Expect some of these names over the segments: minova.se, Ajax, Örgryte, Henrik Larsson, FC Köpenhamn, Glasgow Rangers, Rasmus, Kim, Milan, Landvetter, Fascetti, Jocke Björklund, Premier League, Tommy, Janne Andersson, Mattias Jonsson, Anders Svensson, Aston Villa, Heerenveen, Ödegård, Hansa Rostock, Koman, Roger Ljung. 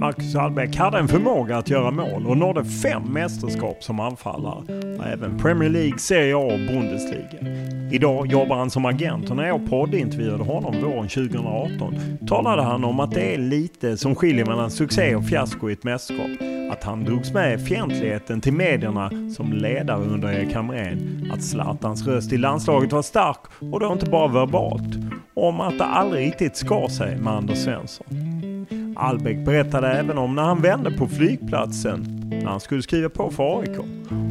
Marcus Allbäck hade en förmåga att göra mål och nådde 5 mästerskap som anfallare, även Premier League, Serie A och Bundesliga. Idag jobbar han som agent, och när jag poddintervjuade honom våren 2018 talade han om att det är lite som skiljer mellan succé och fiasko i ett mästerskap. Att han drogs med fientligheten till medierna som ledare under Erik Hamrén, att Zlatans röst i landslaget var stark och då inte bara verbalt, om att det aldrig riktigt skar sig med Anders Svensson. Allbäck berättade även om när han vände på flygplatsen när han skulle skriva på för AIK,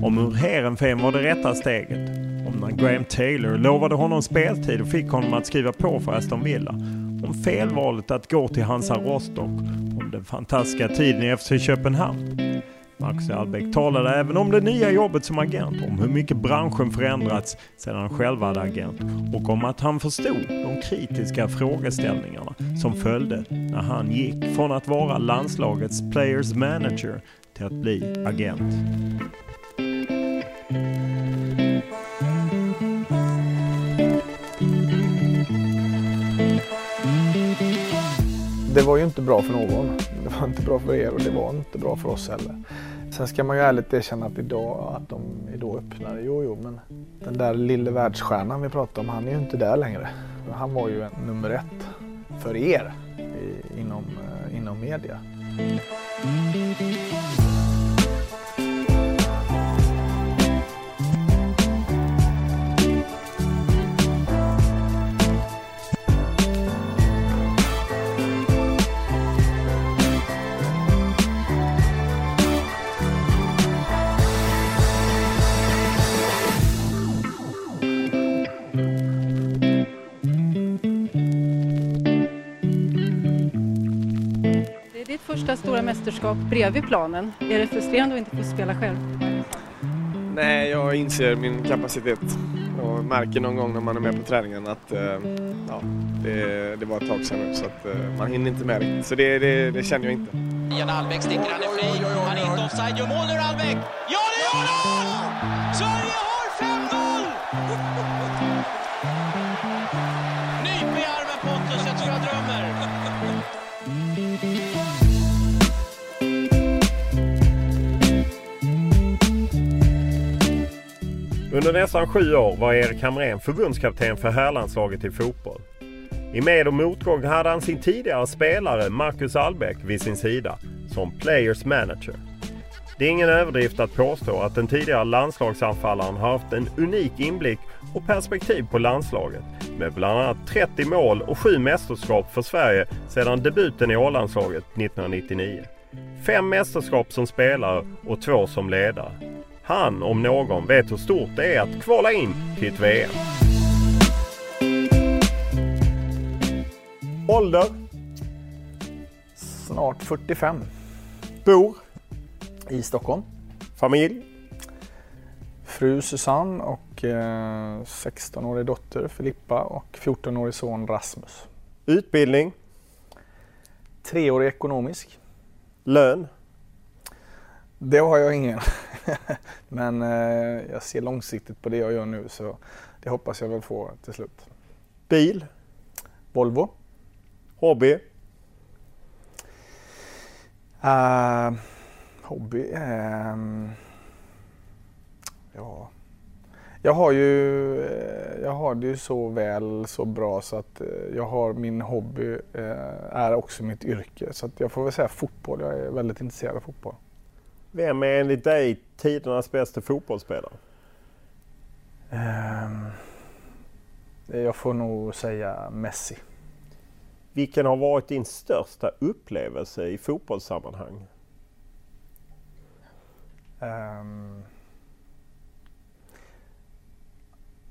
om hur Heerenveen var det rätta steget, om när Graham Taylor lovade honom speltid och fick honom att skriva på för Aston Villa, om felvalet att gå till Hansa Rostock, om den fantastiska tiden i FC Köpenhamn. Marcus Allbäck talade även om det nya jobbet som agent, om hur mycket branschen förändrats sedan han själv var agent, och om att han förstod de kritiska frågeställningarna som följde när han gick från att vara landslagets players manager till att bli agent. Det var ju inte bra för någon. Det var inte bra för er och det var inte bra för oss heller. Sen ska man ju ärligt erkänna att de idag öppnade. Jo, men den där lilla världsstjärnan vi pratade om, han är ju inte där längre. Han var ju nummer 1 för er inom media. Stora mästerskap bredvid planen. Är det frustrerande att inte få spela själv? Nej, jag inser min kapacitet. Jag märker någon gång när man är med på träningen att det var ett tag sedan, så att man hinner inte med det. Så det känner jag inte. Janne Andersson sticker, han är fri. Han är inte offside. Gör mål nu, Allbäck! Ja, det gör han! Sverige har 5-0! Nyp i armen Pontus, jag tror jag drömmer. Under nästan 7 år var Erik Hamrén förbundskapten för herrlandslaget i fotboll. I med- och motgång hade han sin tidigare spelare Marcus Allbäck vid sin sida som players manager. Det är ingen överdrift att påstå att den tidigare landslagsanfallaren har haft en unik inblick och perspektiv på landslaget, med bland annat 30 mål och 7 mästerskap för Sverige sedan debuten i A-landslaget 1999. 5 mästerskap som spelare och 2 som ledare. Han, om någon, vet hur stort det är att kvala in till ett VM. Ålder? Snart 45. Bor? i Stockholm. Familj? Fru Susanne och 16-årig dotter Filippa och 14-årig son Rasmus. Utbildning? 3-årig ekonomisk. Lön? Det har jag ingen. Men jag ser långsiktigt på det jag gör nu, så det hoppas jag väl få till slut. Bil? Volvo. Hobby? Ja. Jag har det ju så väl, så bra, så att jag har min hobby är också mitt yrke. Så att jag får väl säga fotboll. Jag är väldigt intresserad av fotboll. Vem är enligt dig tidernas bästa fotbollsspelare? Jag får nog säga Messi. Vilken har varit din största upplevelse i fotbollssammanhang?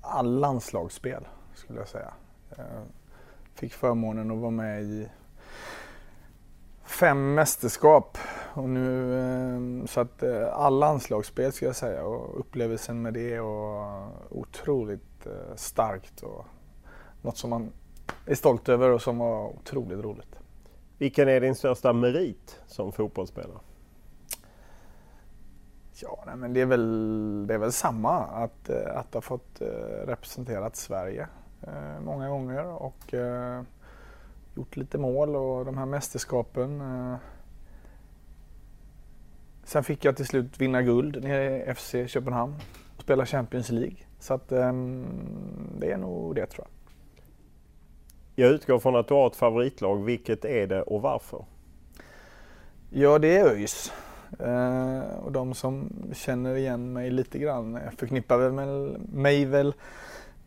All landslagsspel skulle jag säga. Jag fick förmånen att vara med i 5 mästerskap. Och nu, så att alla landslagsspel skulle jag säga, och upplevelsen med det är otroligt starkt och något som man är stolt över och som var otroligt roligt. Vilken är din största merit som fotbollsspelare? Ja, nej, men det är väl samma att ha fått representerat Sverige många gånger och gjort lite mål och de här mästerskapen. Sen fick jag till slut vinna guld i FC Köpenhamn och spela Champions League. Så att det är nog det, tror jag. Jag utgår från att du har ett favoritlag. Vilket är det och varför? Ja, det är ÖIS. Och de som känner igen mig lite grann förknippar mig väl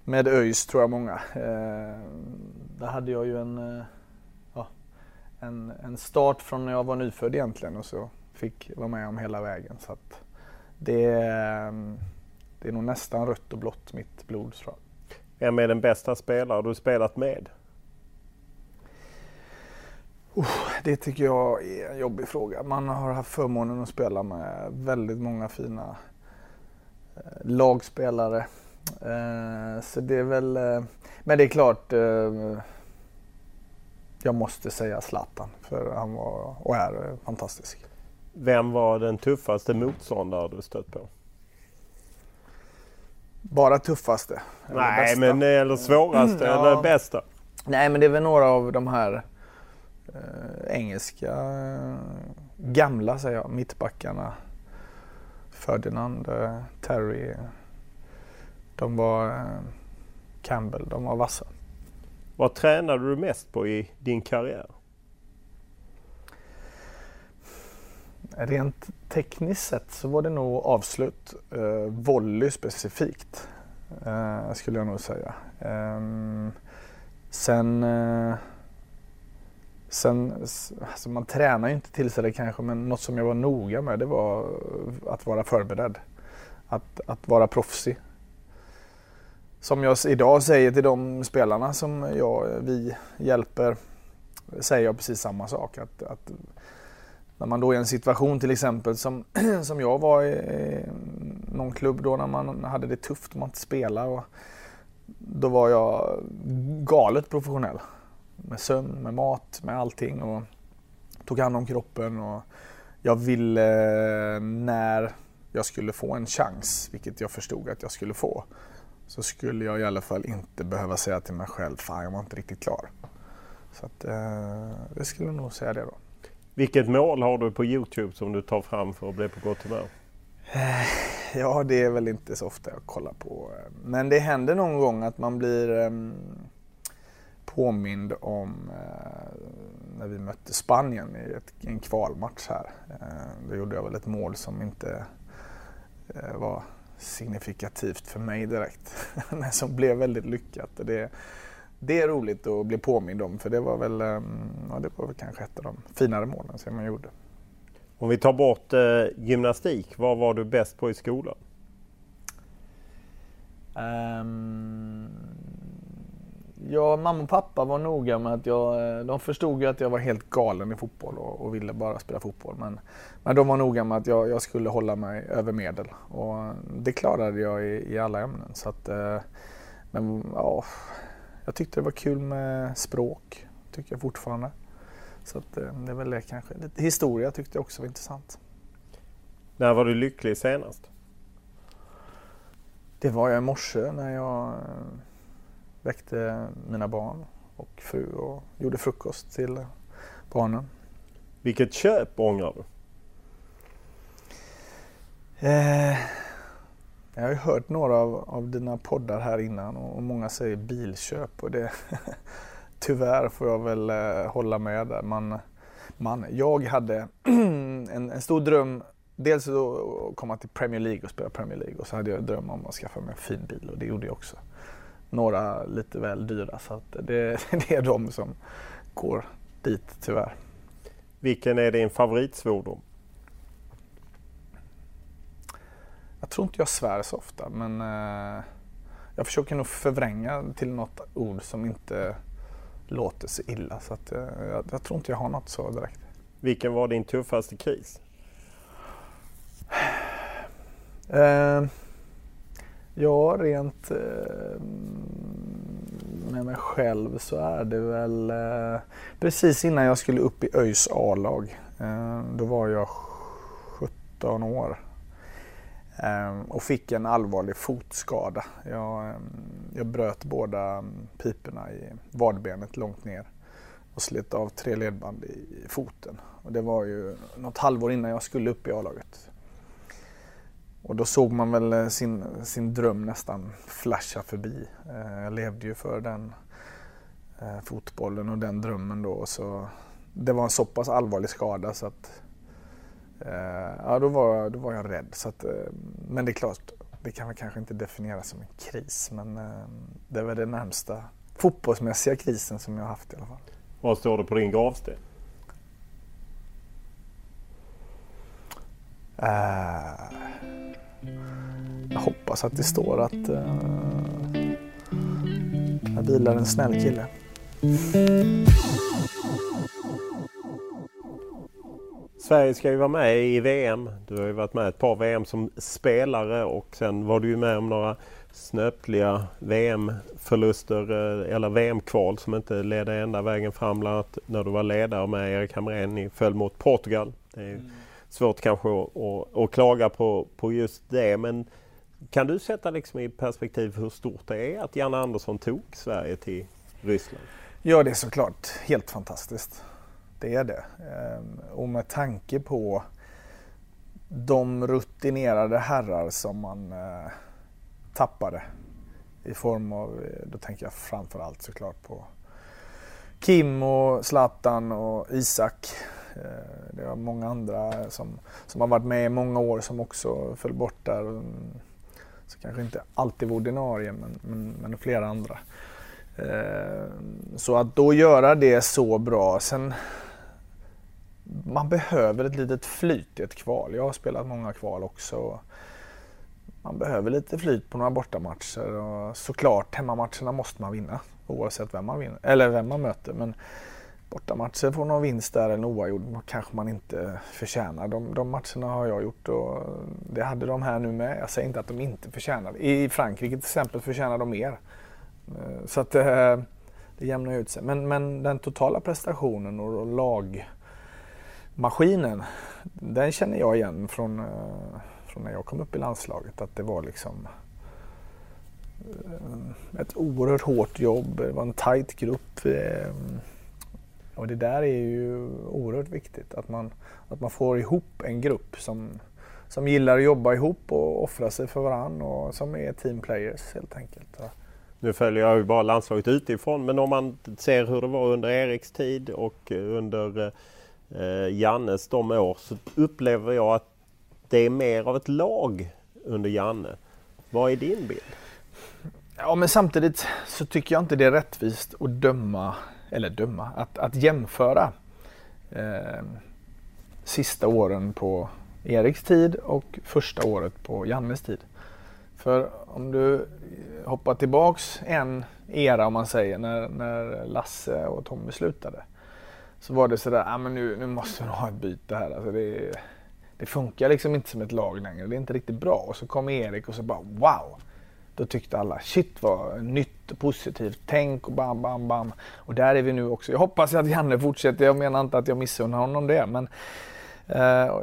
med ÖIS, tror jag många. Där hade jag ju en start från när jag var nyfödd egentligen, och så fick vara med om hela vägen. Så att det är nog nästan rött och blått mitt blod, tror jag. Vem är den bästa spelare du spelat med? Det tycker jag är en jobbig fråga. Man har haft förmånen att spela med väldigt många fina lagspelare. Så det är väl, men det är klart, jag måste säga Zlatan, för han var och är fantastisk. Vem var den tuffaste motståndare du stött på? Bara tuffaste? Nej, bästa. Men eller svåraste, ja. Eller bästa? Nej, men det är väl några av de här engelska gamla, säger jag, mittbackarna. Ferdinand, Terry, de var Campbell, de var vassa. Vad tränade du mest på i din karriär? Rent tekniskt sett så var det nog avslut, volley specifikt, skulle jag nog säga. Sen alltså man tränar ju inte till sig det kanske, men något som jag var noga med, det var att vara förberedd, att vara proffsig. Som jag idag säger till de spelarna som vi hjälper, säger jag precis samma sak. Att när man då är i en situation till exempel som jag var i någon klubb då, när man hade det tufft, man inte spelade, och då var jag galet professionell. Med sömn, med mat, med allting, och tog hand om kroppen, och jag ville, när jag skulle få en chans, vilket jag förstod att jag skulle få, så skulle jag i alla fall inte behöva säga till mig själv, fan, jag var inte riktigt klar. Så att jag skulle nog säga det då. Vilket mål har du på YouTube som du tar fram för att bli på gott humör? Ja, det är väl inte så ofta jag kollar på. Men det händer någon gång att man blir påmind om när vi mötte Spanien i en kvalmatch här. Då gjorde jag väl ett mål som inte var signifikativt för mig direkt. Men som blev väldigt lyckat. Det är roligt att bli påmind om, för det var väl kanske ett av de finare målen som man gjorde. Om vi tar bort gymnastik, vad var du bäst på i skolan? Ja, mamma och pappa var noga med att de förstod ju att jag var helt galen i fotboll och ville bara spela fotboll. Men de var noga med att jag skulle hålla mig över medel. Och det klarade jag i alla ämnen. Så att, men ja, jag tyckte det var kul med språk, tycker jag fortfarande. Så att, det är väl det kanske. Historia tyckte jag också var intressant. När var du lycklig senast? Det var jag i morse när jag väckte mina barn och fru och gjorde frukost till barnen. Vilket köp ångrar du? Jag har ju hört några av dina poddar här innan och många säger bilköp och det tyvärr får jag väl hålla med där. Jag hade en stor dröm. Dels att komma till Premier League och spela Premier League och så hade jag en dröm om att skaffa mig en fin bil och det gjorde jag också. Några lite väl dyra så att det är de som går dit tyvärr. Vilken är din favoritsvordom? Jag tror inte jag svär så ofta men jag försöker nog förvränga till något ord som inte låter så illa så att jag tror inte jag har något så direkt. Vilken var din tuffaste kris? Ja, rent med mig själv så är det väl precis innan jag skulle upp i ÖIS A-lag. Då var jag 17 år och fick en allvarlig fotskada. Jag bröt båda piporna i vadbenet långt ner och slet av 3 ledband i foten. Och det var ju något halvår innan jag skulle upp i A-laget. Och då såg man väl sin dröm nästan flasha förbi. Jag levde ju för den fotbollen och den drömmen då. Så det var en så pass allvarlig skada så att ja, då var jag rädd. Så att, men det är klart, det kan väl kanske inte definieras som en kris. Men det var den närmsta fotbollsmässiga krisen som jag haft i alla fall. Vad står det på din gravsten? Jag hoppas att det står att jag vilar en snäll kille. Sverige ska ju vara med i VM. Du har ju varit med ett par VM som spelare och sen var du ju med om några snöpliga VM-förluster eller VM-kval som inte ledde ända vägen fram, bland annat när du var ledare med Erik Hamrén i föll mot Portugal. Det är ju svårt kanske att klaga på just det, men kan du sätta liksom i perspektiv hur stort det är att Janne Andersson tog Sverige till Ryssland? Ja, det är såklart helt fantastiskt. Det är det. Och med tanke på de rutinerade herrar som man tappade i form av, då tänker jag framförallt såklart på Kim och Zlatan och Isak. Det var många andra som har varit med i många år som också föll bort där. Så kanske inte alltid ordinarie men flera andra. Så att då göra det så bra. Sen, man behöver ett litet flyt i ett kval. Jag har spelat många kval också. Man behöver lite flyt på några bortamatcher. Och såklart, hemmamatcherna måste man vinna. Oavsett vem man vinner, eller vem man möter. Men bortamatcher får någon vinst där eller oavgjord kanske man inte förtjänar. De matcherna har jag gjort och det hade de här nu med. Jag säger inte att de inte förtjänar. I Frankrike till exempel förtjänar de mer. Så att det jämnar ut sig. Men den totala prestationen och lagmaskinen, den känner jag igen från när jag kom upp i landslaget. Att det var liksom ett oerhört hårt jobb. Det var en tajt grupp. Och det där är ju oerhört viktigt, att man får ihop en grupp som gillar att jobba ihop och offra sig för varann och som är team players helt enkelt. Nu följer jag ju bara landslaget utifrån, men om man ser hur det var under Eriks tid och under Jannes de år så upplever jag att det är mer av ett lag under Janne. Vad är din bild? Ja, men samtidigt så tycker jag inte det är rättvist att att jämföra sista åren på Eriks tid och första året på Jannes tid. För om du hoppar tillbaks era, om man säger, när Lasse och Tommy slutade. Så var det sådär, men nu måste vi ha ett byte här. Alltså det funkar liksom inte som ett lag längre, det är inte riktigt bra. Och så kom Erik och så bara wow! Då tyckte alla shit vad nytt, positivt, tänk och bam, bam, bam. Och där är vi nu också. Jag hoppas att Janne fortsätter, jag menar inte att jag missunnar honom det. Men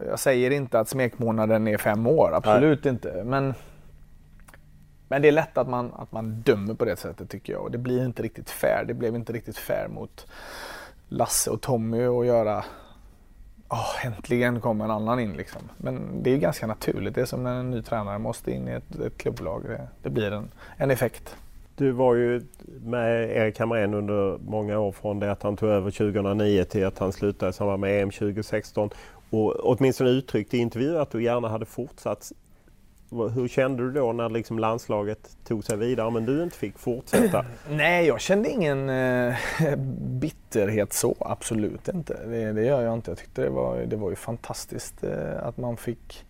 jag säger inte att smekmånaden är 5 år, absolut inte. Men det är lätt att man dömer på det sättet tycker jag. Och det blir inte riktigt fair, det blev inte riktigt fair mot Lasse och Tommy och göra äntligen kommer en annan in liksom. Men det är ju ganska naturligt, det är som när en ny tränare måste in i ett klubblag, det blir en effekt. Du var ju med Erik Hamrén under många år, från det att han tog över 2009 till att han slutade i samband med EM 2016, och åtminstone uttryckte i intervjuer att du gärna hade fortsatt. Hur kände du då när liksom landslaget tog sig vidare men du inte fick fortsätta? Nej, jag kände ingen bitterhet så, absolut inte. Det gör jag inte. Jag tyckte det var ju fantastiskt att man fick...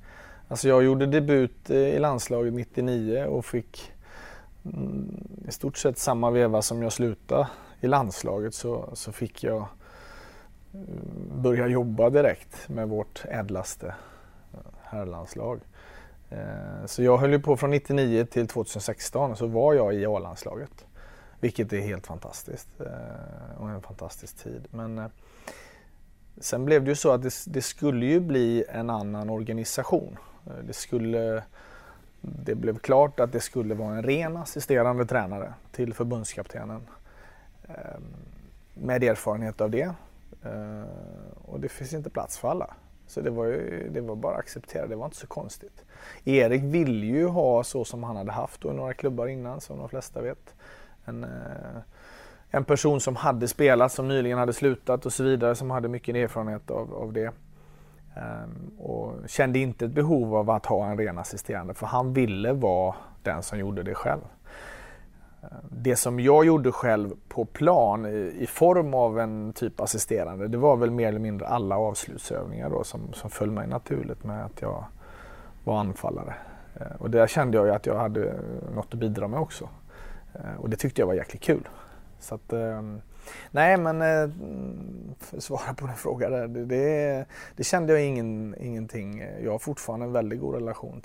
Alltså jag gjorde debut i landslaget 99 och fick i stort sett samma veva som jag slutade i landslaget, så fick jag börja jobba direkt med vårt ädlaste herrlandslag. Så jag höll ju på från 99 till 2016, så var jag i A-landslaget, vilket är helt fantastiskt och en fantastisk tid. Men sen blev det ju så att det skulle ju bli en annan organisation. Det blev klart att det skulle vara en ren assisterande tränare till förbundskaptenen med erfarenhet av det, och det finns inte plats för alla. Så det var bara att acceptera, det var inte så konstigt. Erik ville ju ha så som han hade haft då i några klubbar innan, som de flesta vet. En person som hade spelat, som nyligen hade slutat och så vidare, som hade mycket erfarenhet av det. Och kände inte ett behov av att ha en ren assisterande, för han ville vara den som gjorde det själv. Det som jag gjorde själv på plan i form av en typ assisterande, det var väl mer eller mindre alla avslutsövningar då, som föll mig naturligt med att jag var anfallare. Och där kände jag ju att jag hade något att bidra med också. Och det tyckte jag var jäkligt kul. Så att, nej men svara på den frågan där. Det kände jag ingenting. Jag har fortfarande en väldigt god relation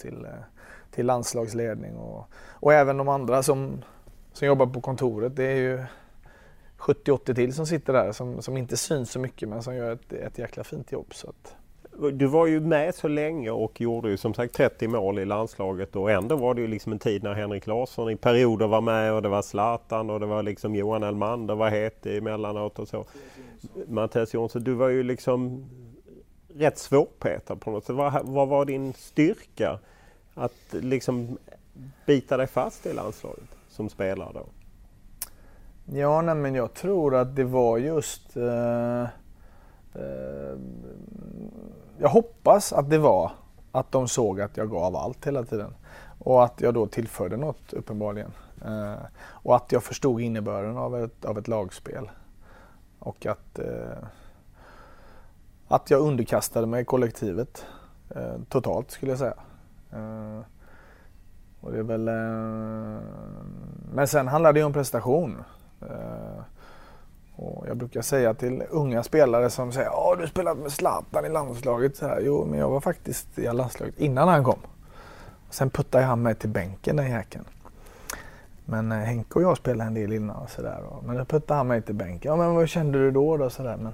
till landslagsledning och även de andra som jobbar på kontoret. Det är ju 70-80 till som sitter där som inte syns så mycket men som gör ett jäkla fint jobb. Så att. Du var ju med så länge och gjorde ju som sagt 30 mål i landslaget, och ändå var det ju liksom en tid när Henrik Larsson i perioder var med och det var Zlatan och det var liksom Johan Elmander var het emellanåt och så. Mattias Jonsson, du var ju liksom rätt svårpetad på något sätt. Vad var din styrka att liksom bita dig fast i landslaget som spelare då? Ja, nej, men jag tror att det var just... jag hoppas att det var att de såg att jag gav allt hela tiden. Och att jag då tillförde något uppenbarligen. Och att jag förstod innebörden av ett lagspel. Och att jag underkastade mig kollektivet. Totalt skulle jag säga. Och det är väl... Men sen handlade det om prestation. Och jag brukar säga till unga spelare som säger att du spelat med Zlatan i landslaget. Så här, jo, men jag var faktiskt i landslaget innan han kom. Och sen puttade han mig till bänken, den jäkeln. Men Henke och jag spelade en del innan. Så där, men då puttade han mig till bänken. Ja, men vad kände du då? Så där, men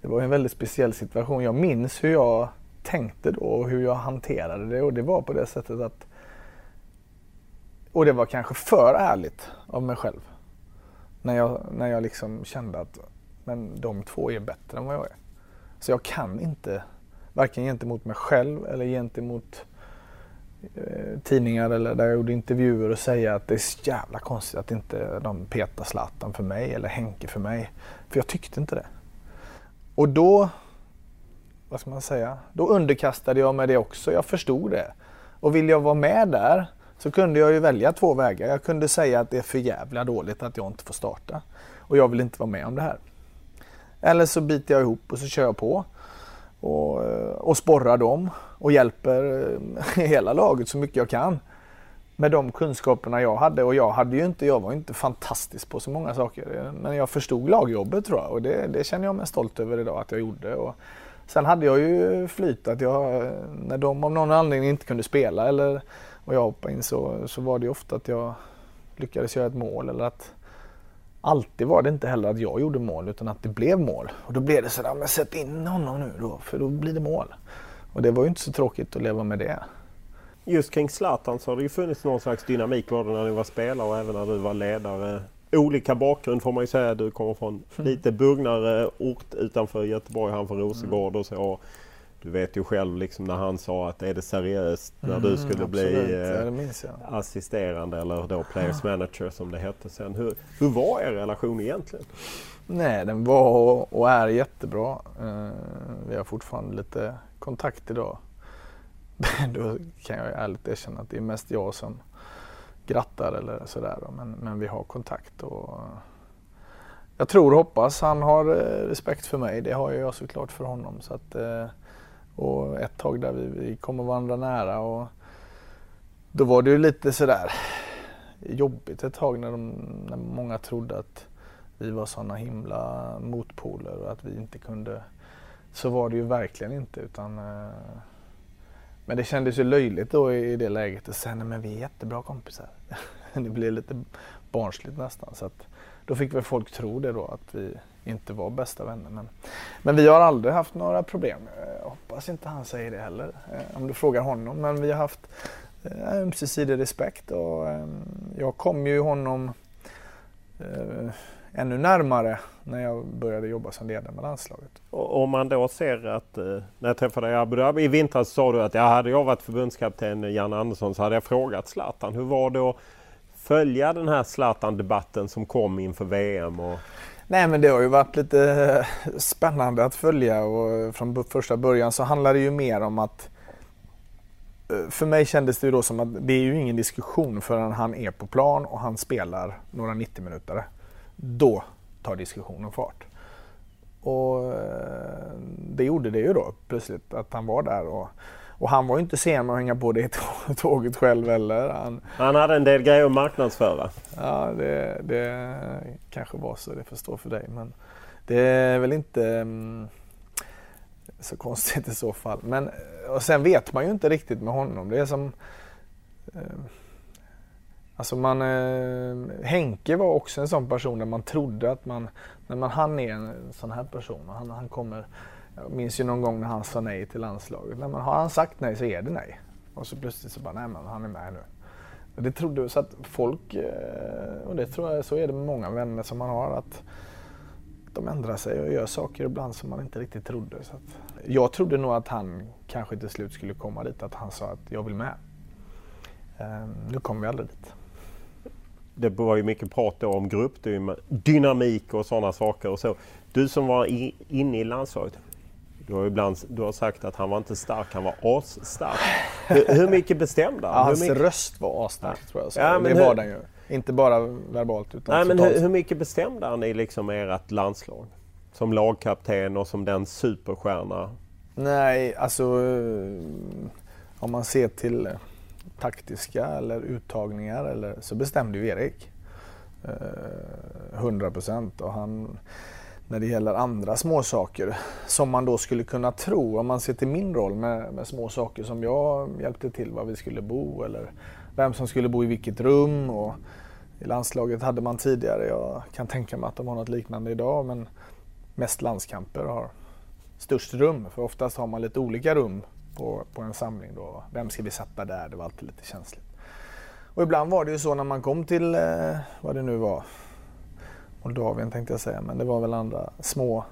det var en väldigt speciell situation. Jag minns hur jag tänkte då och hur jag hanterade det. Och det var på det sättet att... Och det var kanske för ärligt av mig själv. När jag liksom kände att men de två är bättre än vad jag är. Så jag kan inte, varken gentemot mig själv eller gentemot tidningar eller där jag gjorde intervjuer, och säga att det är så jävla konstigt att inte de petar Zlatan för mig eller Henke för mig. För jag tyckte inte det. Och då, vad ska man säga, då underkastade jag mig det också. Jag förstod det. Och vill jag vara med där, så kunde jag ju välja två vägar. Jag kunde säga att det är för jävla dåligt att jag inte får starta. Och jag vill inte vara med om det här. Eller så biter jag ihop och så kör jag på. Och sporrar dem. Och hjälper hela laget så mycket jag kan. med de kunskaperna jag hade, och jag var inte fantastisk på så många saker, men jag förstod lagjobbet, tror jag, och det känner jag mig stolt över idag att jag gjorde. Och sen hade jag ju flyt att jag, när de av någon anledning inte kunde spela eller och jag hoppade in, så var det ju ofta att jag lyckades göra ett mål, eller att alltid var det inte heller att jag gjorde mål utan att det blev mål, och då blev det så där, men sätt in honom nu då, för då blir det mål, och det var ju inte så tråkigt att leva med det. Just kring Zlatan så har det ju funnits någon slags dynamik både när du var spelare och även när du var ledare. Olika bakgrund får man ju säga. Du kommer från lite bugnare ort utanför Göteborg, han från Rosengård och så. Du vet ju själv liksom när han sa att är det seriöst när du skulle bli assisterande eller då players manager som det hette sen. Hur var er relation egentligen? Nej, den var och är jättebra. Vi har fortfarande lite kontakt idag. Då kan jag ärligt erkänna att det är mest jag som grattar eller sådär. Men vi har kontakt, och jag tror och hoppas han har respekt för mig. Det har jag såklart för honom. Så att, och ett tag där vi kommer varandra nära, och då var det ju lite sådär jobbigt ett tag när många trodde att vi var såna himla motpoler och att vi inte kunde. Så var det ju verkligen inte, utan men det kändes ju löjligt då i det läget att säga, nej men vi är jättebra kompisar. Det blev lite barnsligt nästan, så att då fick väl folk tro det då, att vi inte var bästa vänner. Men vi har aldrig haft några problem. Jag hoppas inte han säger det heller, om du frågar honom. Men vi har haft ömsesidig respekt, och jag kom ju honom ännu närmare när jag började jobba som ledare med landslaget. Och om man då ser att, när jag träffade dig i Abu Dhabi i vintern, så sa du att hade jag varit förbundskapten Janne Andersson så hade jag frågat Zlatan. Hur var det att följa den här Zlatan-debatten som kom inför VM? Nej, men det har ju varit lite spännande att följa, och från första början så handlade det ju mer om att, för mig kändes det ju då som att det är ju ingen diskussion förrän han är på plan och han spelar några 90-minutare. Då tar diskussionen fart. Och det gjorde det ju då plötsligt att han var där, och han var ju inte sen att hänga på det tåget själv eller. Han hade en del grejer att marknadsföra. Ja, det kanske var så, det förstår för dig, men det är väl inte så konstigt i så fall. Men och sen vet man ju inte riktigt med honom. Det är som alltså man, Henke var också en sån person där man trodde att han är en sån här person, och han kommer, jag minns ju någon gång när han sa nej till landslaget, när man har han sagt nej så är det nej, och så plötsligt så bara nej men han är med nu. Och det trodde så att folk, och det tror jag så är det med många vänner som man har, att de ändrar sig och gör saker ibland som man inte riktigt trodde. Så att, jag trodde nog att han kanske till slut skulle komma dit, att han sa att jag vill med. Nu kommer vi aldrig dit. Det var ju mycket prat då om gruppdynamik och sådana saker och så. Du som var inne i landslaget, du har sagt att han var inte stark, han var asstark. Hur mycket bestämde han? Ja, hans röst var asstark, tror jag. Så. Ja, men det var den ju. Inte bara verbalt utan nej, men hur mycket bestämde han i liksom ert landslag? Som lagkapten och som den superstjärna? Nej, alltså om man ser till taktiska eller uttagningar eller, så bestämde ju Erik 100%, och han, när det gäller andra små saker som man då skulle kunna tro, om man ser till min roll med små saker som jag hjälpte till, var vi skulle bo eller vem som skulle bo i vilket rum, och i landslaget hade man tidigare, jag kan tänka mig att de har något liknande idag, men mest landskamper har störst rum, för oftast har man lite olika rum på en samling då. Vem ska vi sätta där? Det var alltid lite känsligt. Och ibland var det ju så när man kom till vad det nu var, Moldavien tänkte jag säga, men det var väl andra små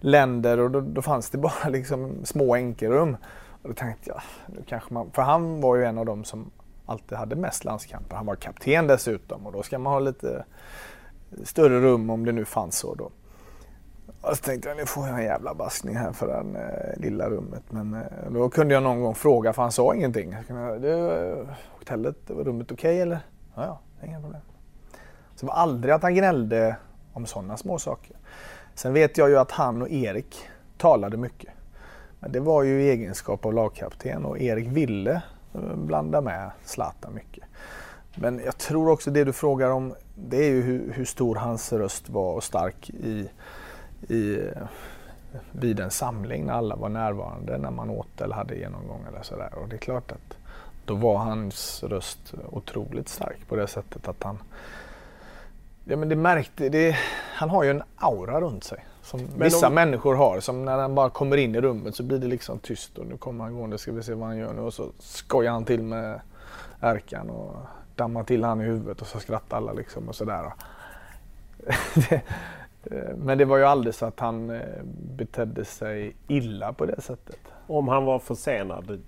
länder, och då fanns det bara liksom små enkelrum. Och då tänkte jag, nu kanske man, för han var ju en av dem som alltid hade mest landskamper. Han var kapten dessutom, och då ska man ha lite större rum om det nu fanns så då. Och så tänkte jag, nu får jag en jävla baskning här för det lilla rummet. Men då kunde jag någon gång fråga, för han sa ingenting. Hotellet, var rummet okej eller? Ja, inga problem. Så det var aldrig att han gnällde om sådana små saker. Sen vet jag ju att han och Erik talade mycket. Men det var ju egenskap av lagkapten, och Erik ville blanda med Zlatan mycket. Men jag tror också det du frågar om, det är ju hur stor hans röst var och stark vid en samling när alla var närvarande, när man åt eller hade genomgång eller sådär. Och det är klart att då var hans röst otroligt stark på det sättet att han... Ja, men det märkte, han har ju en aura runt sig som vissa människor har, som när han bara kommer in i rummet så blir det liksom tyst och nu kommer han gående, ska vi se vad han gör nu, och så skojar han till med ärkan och dammar till han i huvudet och så skrattar alla liksom och sådär. Men det var ju aldrig så att han betedde sig illa på det sättet. Om han var försenad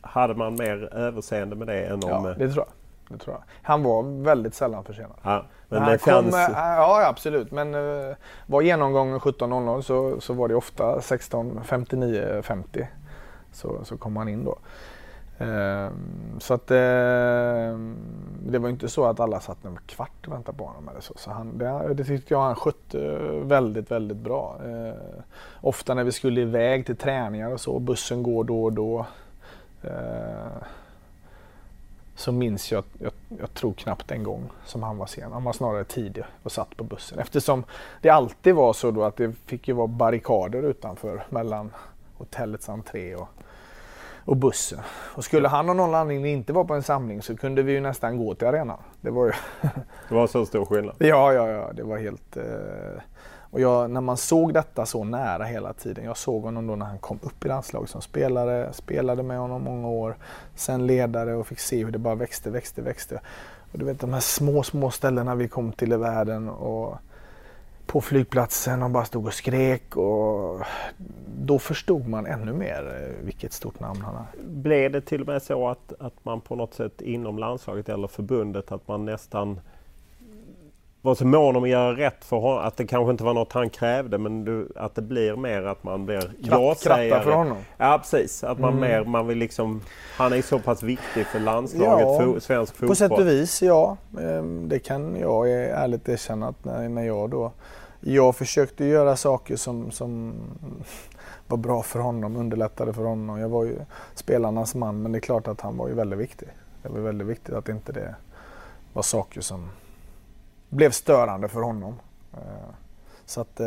hade man mer överseende med det än om... Ja, det tror jag. Det tror jag. Han var väldigt sällan försenad. Ja, men det fanns... ja, absolut. Men var genomgången 17.00 så var det ofta 16.59.50. Så kom han in då. Så att det var inte så att alla satt en kvart och väntade på honom eller så. Så han, det tyckte jag han skötte väldigt, väldigt bra. Ofta när vi skulle iväg till träningar och så, bussen går då och då. Så minns jag, jag tror knappt en gång som han var sen. Han var snarare tidig och satt på bussen. Eftersom det alltid var så då att det fick ju vara barrikader utanför mellan hotellets entré och bussen. Och skulle han av någon anledning inte vara på en samling så kunde vi ju nästan gå till arenan. Det var ju... Det var så stor skillnad. Ja. Det var helt... Och när man såg detta så nära hela tiden, jag såg honom då när han kom upp i landslaget som spelare, spelade med honom många år, sen ledare och fick se hur det bara växte. Och du vet de här små ställena vi kom till i världen och på flygplatsen och bara stod och skrek, och då förstod man ännu mer vilket stort namn han är. Blev det till och med så att man på något sätt inom landslaget eller förbundet att man nästan... var så mån om att göra rätt för honom, att det kanske inte var något han krävde, men att det blir mer att man blir ja-sägare för honom. Ja, precis. Att man mer, man vill liksom, han är så pass viktig för landslaget, för svensk fotboll. På sätt och vis, ja. Det kan jag ärligt erkänna att när jag då... Jag försökte göra saker som var bra för honom, underlättade för honom. Jag var ju spelarnas man, men det är klart att han var ju väldigt viktig. Det var väldigt viktigt att inte det var saker som... blev störande för honom. Så att,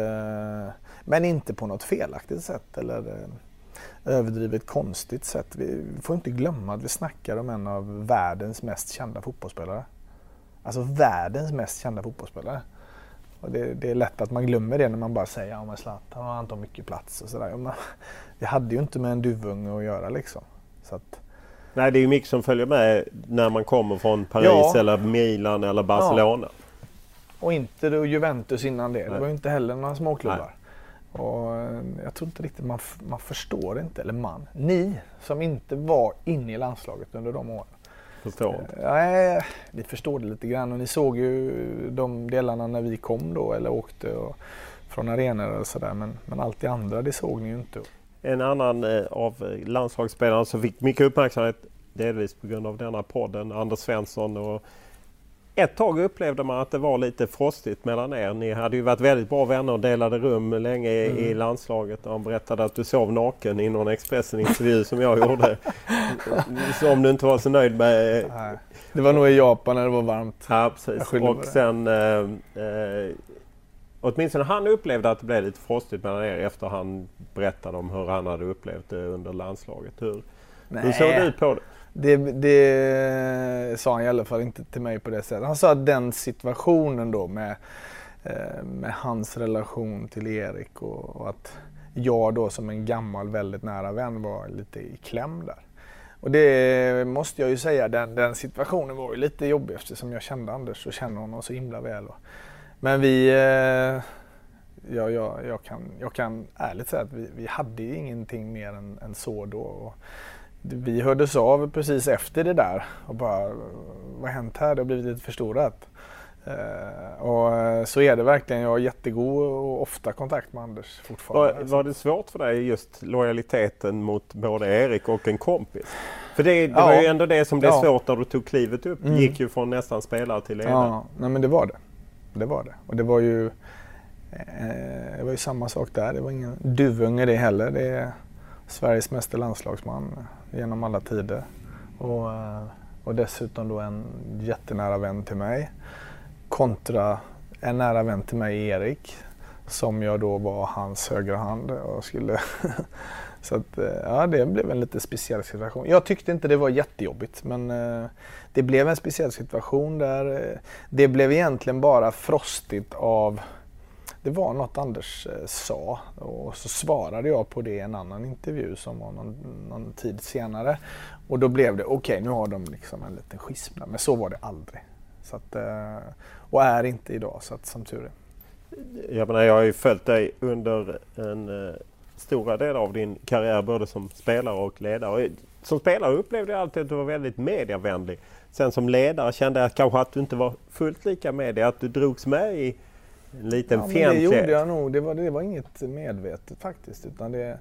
men inte på något felaktigt sätt eller överdrivet konstigt sätt. Vi får inte glömma att vi snackar om en av världens mest kända fotbollsspelare. Alltså världens mest kända fotbollsspelare. Och det är lätt att man glömmer det när man bara säger att Zlatan har inte mycket plats och sådär. Det hade ju inte med en duvunge att göra liksom. Så att... Nej, det är ju mycket som följer med när man kommer från Paris eller Milan eller Barcelona. Ja. Och inte då Juventus innan det. Nej. Det var ju inte heller några småklubbar. Och jag tror inte riktigt man förstår inte. Eller ni som inte var inne i landslaget under de åren. Förstår inte. Nej, ni förstod det lite grann. Och ni såg ju de delarna när vi kom då eller åkte från arenor och sådär. Men allt det andra, det såg ni ju inte. En annan av landslagsspelarna som fick mycket uppmärksamhet, delvis på grund av denna podden, Anders Svensson. Och ett tag upplevde man att det var lite frostigt mellan er. Ni hade ju varit väldigt bra vänner och delade rum länge i landslaget. Och han berättade att du sov naken i någon Expressen-intervju som jag gjorde. Om du inte var så nöjd med... Nej. Det var nog i Japan när det var varmt. Ja, precis. Och sen... åtminstone han upplevde att det blev lite frostigt mellan er efter han berättade om hur han hade upplevt det under landslaget. Hur såg du på det? Det sa han i alla fall inte till mig på det sättet. Han sa att den situationen då med hans relation till Erik och att jag då som en gammal väldigt nära vän var lite i kläm där. Och det måste jag ju säga, den situationen var ju lite jobbig eftersom jag kände Anders och känner honom så himla väl. Men jag kan ärligt säga att vi hade ju ingenting mer än så då. Och vi hördes av precis efter det där och bara, vad hänt här? Det har blivit lite förstorat. Och så är det verkligen. Jag har jättegod och ofta kontakt med Anders fortfarande. Var det svårt för dig just lojaliteten mot både Erik och en kompis? För det var ju ändå det som blev svårt när du tog klivet upp. Mm. Gick ju från nästan spelare till ledare. Ja, nej, men det var det. Det var det. Och det var ju samma sak där. Det var ingen duvunge det heller. Det är Sveriges mest landslagsman genom alla tider. Och och dessutom då en jättenära vän till mig kontra en nära vän till mig, Erik, som jag då var hans högra hand och skulle så att, ja, det blev en lite speciell situation. Jag tyckte inte det var jättejobbigt, men det blev en speciell situation där det blev egentligen bara frostigt av det var något Anders sa och så svarade jag på det i en annan intervju som var någon tid senare och då blev det okej, nu har de liksom en liten schism där, men så var det aldrig. Så att, och är inte idag, så att, som tur är. Jag har ju följt dig under en stora del av din karriär, både som spelare och ledare. Som spelare upplevde jag alltid att du var väldigt medievänlig. Sen som ledare kände jag kanske att du inte var fullt lika media, att du drogs med i en liten fientlighet. Det gjorde jag nog. Det var inget medvetet faktiskt, utan det,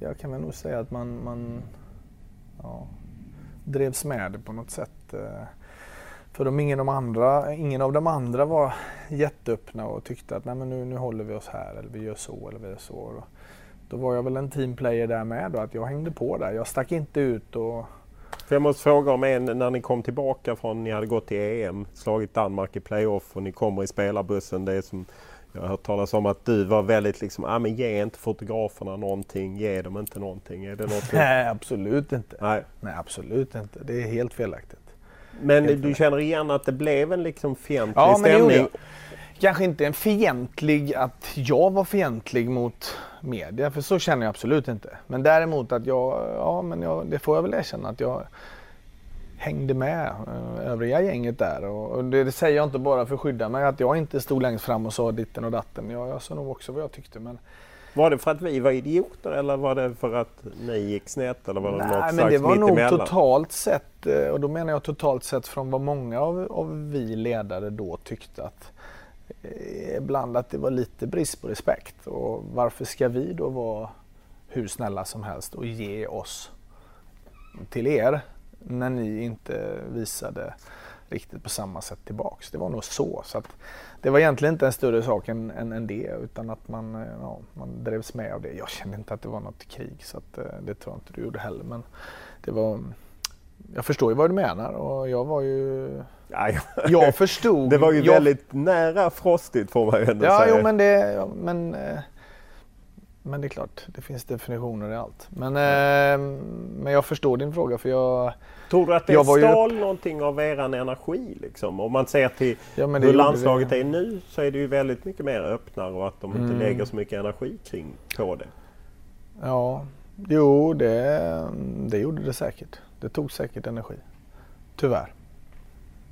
jag kan väl nog säga att man drevs med på något sätt. För ingen av de andra var jätteöppna och tyckte att nej, men nu håller vi oss här eller vi gör så eller vi gör så. Då var jag väl en teamplayer där med då, att jag hängde på där. Jag stack inte ut och... För jag måste fråga om när ni kom tillbaka från, ni hade gått till EM, slagit Danmark i playoff och ni kommer i spelarbussen. Det är som jag har hört talas om att du var väldigt liksom, men ge inte fotograferna någonting, ge dem inte någonting. Är det något? Nej, absolut inte. Nej, absolut inte. Det är helt felaktigt. Men du känner igen att det blev en liksom fientlig stämning? Jo, kanske inte en fientlig, att jag var fientlig mot media, för så känner jag absolut inte. Men däremot att jag, det får jag väl erkänna, att jag hängde med övriga gänget där. Och det säger jag inte bara för att skydda mig, att jag inte stod längst fram och sa ditten och datten. Jag sa nog också vad jag tyckte, men... Var det för att vi var idioter eller var det för att ni gick snett? Eller var det något men det var nog emellan? Totalt sett, och då menar jag totalt sett från vad många av vi ledare då tyckte att ibland att det var lite brist på respekt. Och varför ska vi då vara hur snälla som helst och ge oss till er när ni inte visade riktigt på samma sätt tillbaks? Det var nog så att det var egentligen inte en större sak än det, utan att man drevs med av det. Jag kände inte att det var något krig, så att, det tror jag inte du gjorde heller, men det var... Jag förstår ju vad du menar och jag var ju... Jag förstod... Det var ju väldigt nära frostigt får man ju ändå säga. Jo, men det är klart, det finns definitioner i allt. Men jag förstår din fråga, för jag... Tror du att det stal någonting av eran energi liksom? Om man ser till hur landslaget är nu, så är det ju väldigt mycket mer öppnare och att de inte lägger så mycket energi kring på det. Ja, jo, det gjorde det säkert. Det tog säkert energi, tyvärr.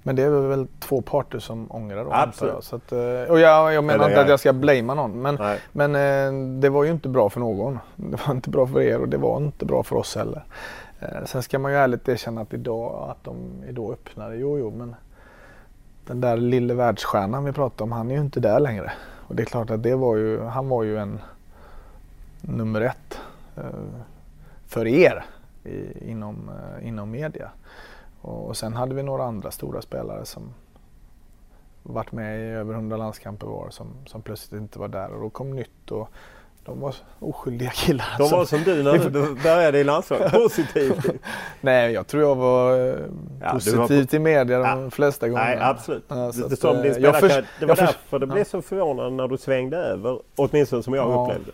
Men det är väl två parter som ångrar dem. Absolut. Så att, och jag menar inte att jag ska blamea någon. Men det var ju inte bra för någon. Det var inte bra för er och det var inte bra för oss heller. Sen ska man ju ärligt erkänna att de idag öppnade. Jo, men den där lilla världsstjärnan vi pratade om, han är ju inte där längre. Och det är klart att han var ju en nummer ett för er inom media. Och sen hade vi några andra stora spelare som varit med i över 100 landskamper var som plötsligt inte var där. Och då kom nytt och de var oskyldiga killar. De var som du när du började i landslaget. Positivt. Nej, jag tror jag var positivt i media de flesta gånger. Nej, absolut. Det var därför det blev så förvånande när du svängde över, åtminstone som jag upplevde.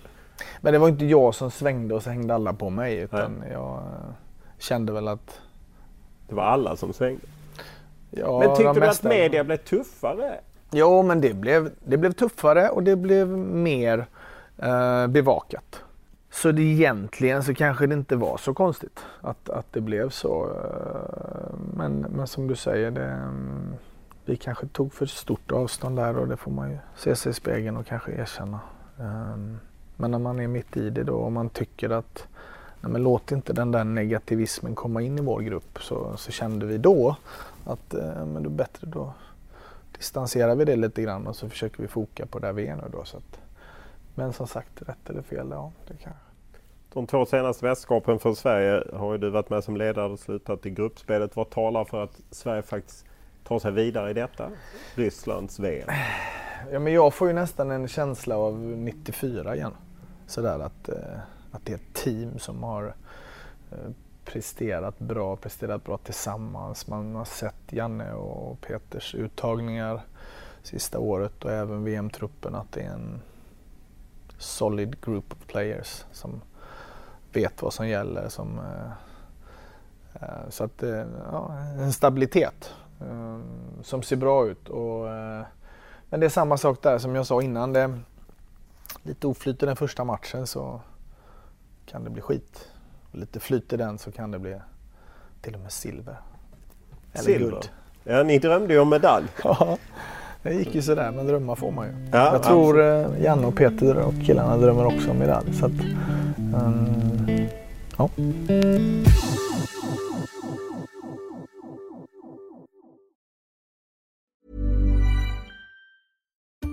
Men det var inte jag som svängde och så hängde alla på mig, utan jag kände väl att det var alla som svängde. Ja, men tyckte du att media blev tuffare? Jo, men det blev tuffare och det blev mer bevakat. Så det egentligen så kanske det inte var så konstigt att det blev så. Men som du säger, vi kanske tog för stort avstånd där och det får man ju se sig i spegeln och kanske erkänna. Men när man är mitt i det då och man tycker att men låt inte den där negativismen komma in i vår grupp, så kände vi då att men då bättre då distanserar vi det lite grann och så försöker vi foka på där vi är nu då. Så att, men som sagt, rätt eller fel, det kan. De två senaste mästerskapen för Sverige har ju du varit med som ledare och slutat i gruppspelet. Vad talar för att Sverige faktiskt tar sig vidare i detta? Rysslands VM. Ja, men jag får ju nästan en känsla av 94 igen. Sådär att det är ett team som har presterat bra tillsammans. Man har sett Janne och Peters uttagningar sista året och även VM-truppen att det är en solid group of players som vet vad som gäller. Som, så att en stabilitet som ser bra ut. Och, men det är samma sak där som jag sa innan. Det är lite oflyt i den första matchen så kan det bli skit. Och lite flyt i den så kan det bli till och med silver. Eller silver. Guld. Ja, ni drömde ju om medalj. Ja, det gick ju sådär, men drömmar får man ju. Ja, jag tror Janne och Peter och killarna drömmer också om medalj. Så att, ja.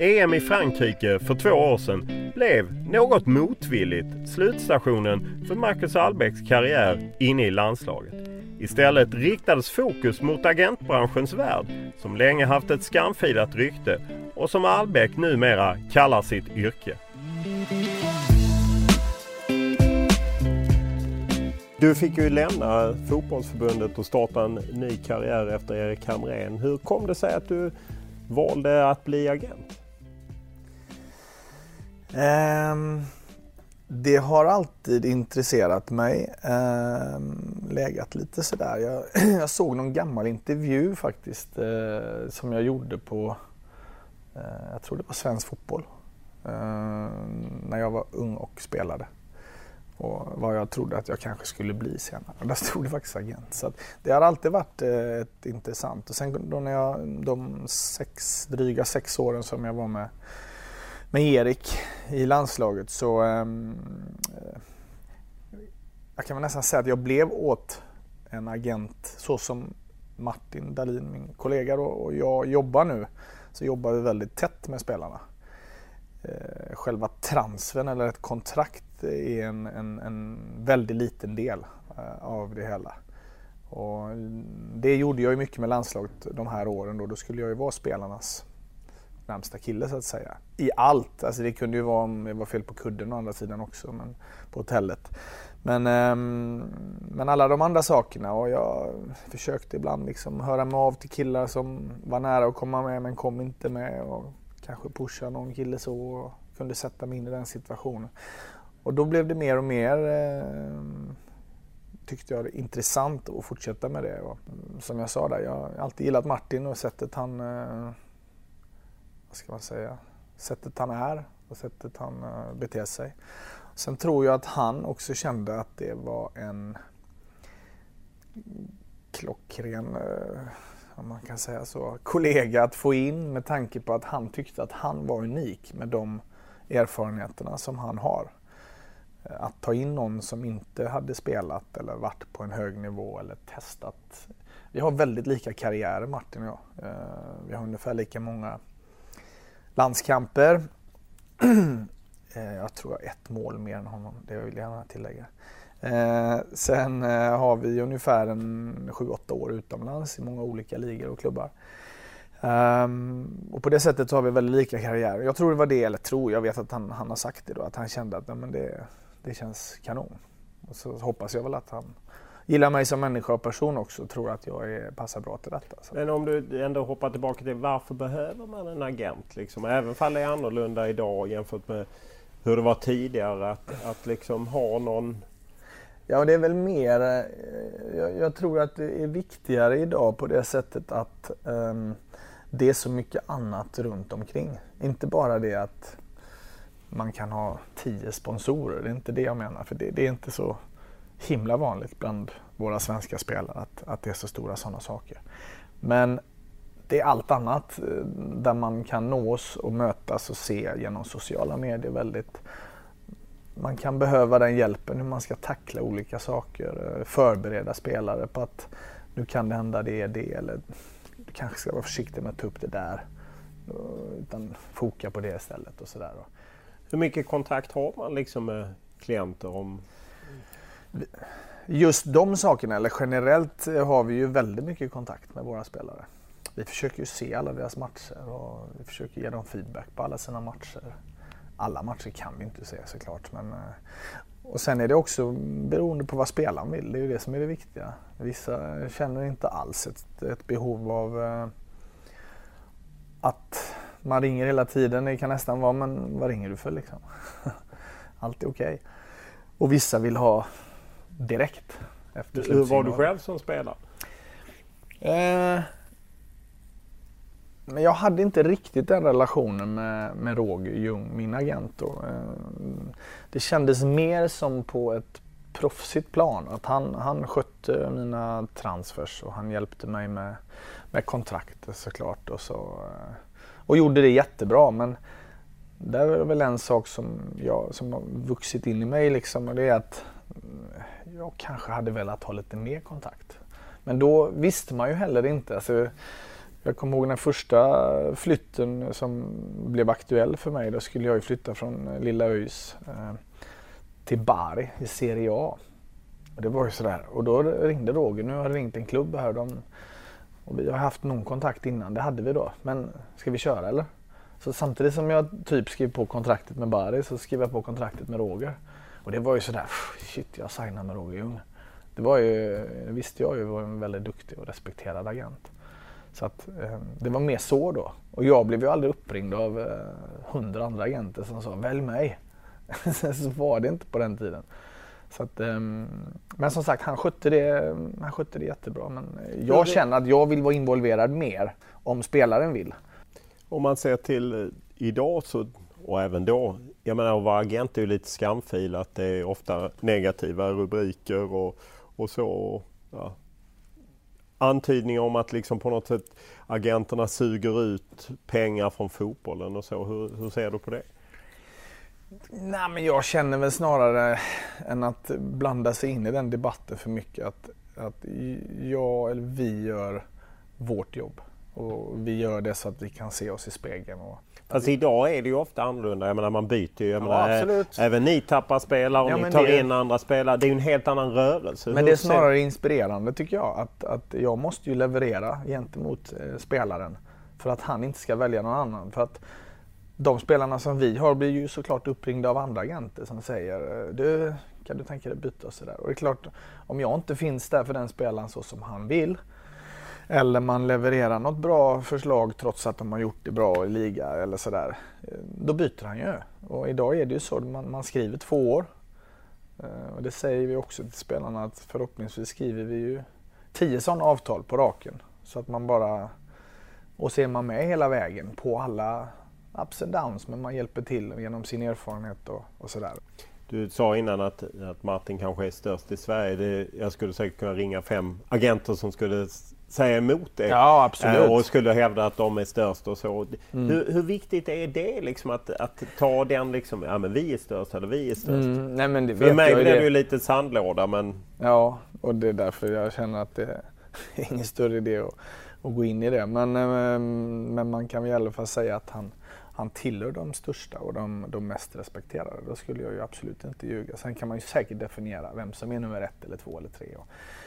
EM i Frankrike för 2 år sedan blev något motvilligt slutstationen för Marcus Allbäcks karriär inne i landslaget. Istället riktades fokus mot agentbranschens värld som länge haft ett skamfilat rykte och som Allbäck numera kallar sitt yrke. Du fick ju lämna fotbollsförbundet och starta en ny karriär efter Erik Hamrén. Hur kom det sig att du valde att bli agent? Det har alltid intresserat mig. Lägat lite sådär. Jag såg någon gammal intervju faktiskt som jag gjorde på, jag tror det var Svensk Fotboll. När jag var ung och spelade. Och vad jag trodde att jag kanske skulle bli senare. Där stod det faktiskt agent. Så att det har alltid varit ett intressant. Och sen då när jag, de dryga sex åren som jag var med Erik i landslaget så jag kan väl nästan säga att jag blev åt en agent så som Martin Dahlin, min kollega då, och jag jobbar nu, så jobbar vi väldigt tätt med spelarna. Själva transfern eller ett kontrakt är en väldigt liten del av det hela. Och det gjorde jag ju mycket med landslaget de här åren då skulle jag ju vara spelarnas närmsta kille så att säga. I allt. Alltså det kunde ju vara om det var fel på kudden å andra sidan också, men på hotellet. Men alla de andra sakerna, och jag försökte ibland liksom höra mig av till killar som var nära att komma med men kom inte med, och kanske pusha någon kille så och kunde sätta mig in i den situationen. Och då blev det mer och mer tyckte jag det intressant att fortsätta med det. Och som jag sa där, jag har alltid gillat Martin och sättet han vad ska man säga, sättet han är och sättet han beter sig. Sen tror jag att han också kände att det var en klockren, om man kan säga så, kollega att få in med tanke på att han tyckte att han var unik med de erfarenheterna som han har. Att ta in någon som inte hade spelat eller varit på en hög nivå eller testat. Vi har väldigt lika karriärer, Martin och jag. Vi har ungefär lika många landskamper. Jag tror jag har ett mål mer än honom, det vill jag gärna tillägga. Sen har vi ungefär 7-8 år utomlands i många olika ligor och klubbar. Och på det sättet så har vi väldigt lika karriärer. Jag tror det var det, eller tror, jag vet att han har sagt det då, att han kände att nej, men det känns kanon. Och så hoppas jag väl att han gillar mig som människa och person också och tror att jag passar bra till detta. Så. Men om du ändå hoppar tillbaka till varför behöver man en agent? Liksom? Även om det är annorlunda idag jämfört med hur det var tidigare, att liksom ha någon... Ja, det är väl mer... Jag tror att det är viktigare idag på det sättet att det är så mycket annat runt omkring. Inte bara det att man kan ha 10 sponsorer, det är inte det jag menar. För det är inte så himla vanligt bland våra svenska spelare att det är så stora sådana saker. Men det är allt annat där man kan nås och mötas och se genom sociala medier väldigt... Man kan behöva den hjälpen hur man ska tackla olika saker, förbereda spelare på att nu kan det hända det eller du kanske ska vara försiktig med att ta upp det där, utan foka på det istället och sådär. Hur mycket kontakt har man liksom med klienter om? Just de sakerna, eller generellt har vi ju väldigt mycket kontakt med våra spelare. Vi försöker ju se alla deras matcher och vi försöker ge dem feedback på alla sina matcher. Alla matcher kan vi inte se såklart. Men, och sen är det också beroende på vad spelaren vill. Det är ju det som är det viktiga. Vissa känner inte alls ett behov av att man ringer hela tiden. Det kan nästan vara, men vad ringer du för liksom? Allt är okej. Och vissa vill ha direkt. Hur var du själv som spelare? Men jag hade inte riktigt den relationen med Roger Ljung, min agent. Och, det kändes mer som på ett proffsigt plan. Att han skötte mina transfers och han hjälpte mig med kontraktet såklart. Och gjorde det jättebra. Men det är väl en sak som har vuxit in i mig. Liksom, och det är att jag kanske hade velat ha lite mer kontakt. Men då visste man ju heller inte. Alltså, jag kommer ihåg den första flytten som blev aktuell för mig. Då skulle jag ju flytta från lilla Öys till Bari i Serie A. Och det var ju sådär. Och då ringde Roger. Nu har ringt en klubb här. Och vi har haft någon kontakt innan. Det hade vi då. Men ska vi köra eller? Så samtidigt som jag typ skrev på kontraktet med Bari så skrev jag på kontraktet med Roger. Och det var ju sådär. Shit, jag signar med Roger Ljung. Det var ju, visste jag ju, var en väldigt duktig och respekterad agent. Så att, det var mer så då. Och jag blev ju aldrig uppringd av 100 andra agenter som sa välj mig. Så var det inte på den tiden. Så att, men som sagt, han skötte det jättebra. Men jag känner att jag vill vara involverad mer om spelaren vill. Om man ser till idag så, och även då, jag menar att vara agent är ju lite skamfilat. Det är ofta negativa rubriker och så. Ja. Antydningar om att liksom på något sätt agenterna suger ut pengar från fotbollen och så. Hur ser du på det? Nej, men jag känner väl snarare än att blanda sig in i den debatten för mycket. Att jag eller vi gör vårt jobb. Och vi gör det så att vi kan se oss i spegeln. Fast idag är det ju ofta annorlunda. Jag menar, man byter ju. Även ni tappar spelare och ni tar in andra spelare. Det är ju en helt annan rörelse. Men det är snarare inspirerande tycker jag. Att jag måste ju leverera gentemot spelaren. För att han inte ska välja någon annan. För att de spelarna som vi har blir ju såklart uppringda av andra agenter som säger du, kan du tänka dig byta och sådär. Och det är klart, om jag inte finns där för den spelaren så som han vill. Eller man levererar något bra förslag trots att de har gjort det bra i liga eller sådär. Då byter han ju. Och idag är det ju så att man skriver 2 år. Och det säger vi också till spelarna att förhoppningsvis skriver vi ju 10 sådana avtal på raken. Så att man bara... Och så är man med hela vägen på alla ups and downs. Men man hjälper till genom sin erfarenhet och sådär. Du sa innan att Martin kanske är störst i Sverige. Jag skulle säkert kunna ringa 5 agenter som skulle... säga emot det. Ja, absolut. Och skulle hävda att de är störst och så. Mm. Hur viktigt är det liksom att ta den liksom, ja men vi är störst eller vi är störst? Mm, nej, men det vet för mig blir det ju lite sandlåda, men... Ja, och det är därför jag känner att det är ingen större idé att gå in i det. Men man kan väl i alla fall säga att han han tillhör de största och de mest respekterade. Då skulle jag ju absolut inte ljuga. Sen kan man ju säkert definiera vem som är nummer 1 eller 2 eller 3.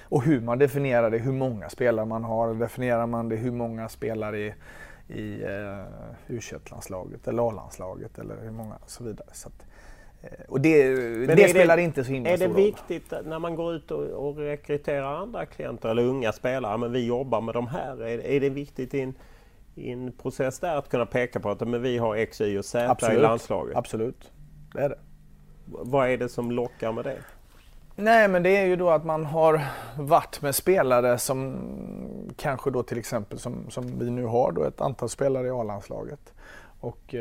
Och hur man definierar det, hur många spelare man har. Definierar man det hur många spelare i U21-landslaget eller A-landslaget eller hur många och så vidare. Så att, och det spelar inte så himla stor roll. Är det viktigt när man går ut och rekryterar andra klienter eller unga spelare, men vi jobbar med de här, är det viktigt i en process där att kunna peka på att men vi har X, Y och Z absolut, i landslaget? Absolut, det är det. Vad är det som lockar med det? Nej, men det är ju då att man har varit med spelare som kanske då till exempel som vi nu har då ett antal spelare i A-landslaget. Och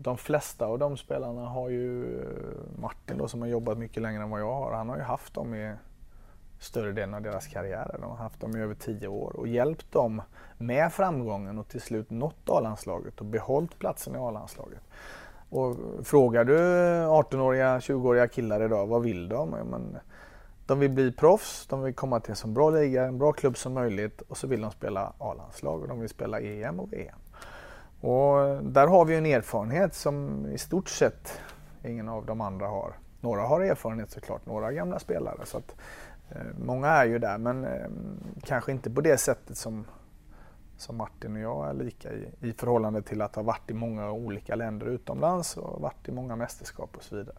de flesta av de spelarna har ju Martin då, som har jobbat mycket längre än vad jag har. Han har ju haft dem i större delen av deras karriärer. De har haft dem i över 10 år och hjälpt dem med framgången och till slut nått A-landslaget och behållit platsen i A-landslaget. Och frågar du 18-åriga, 20-åriga killar idag, vad vill de? Ja, men de vill bli proffs, de vill komma till en så bra liga, en bra klubb som möjligt och så vill de spela A-landslag och de vill spela EM och VM. Och där har vi en erfarenhet som i stort sett ingen av de andra har. Några har erfarenhet såklart, några gamla spelare. Så att, många är ju där, men kanske inte på det sättet som Martin och jag är lika i förhållande till att ha varit i många olika länder utomlands och varit i många mästerskap och så vidare.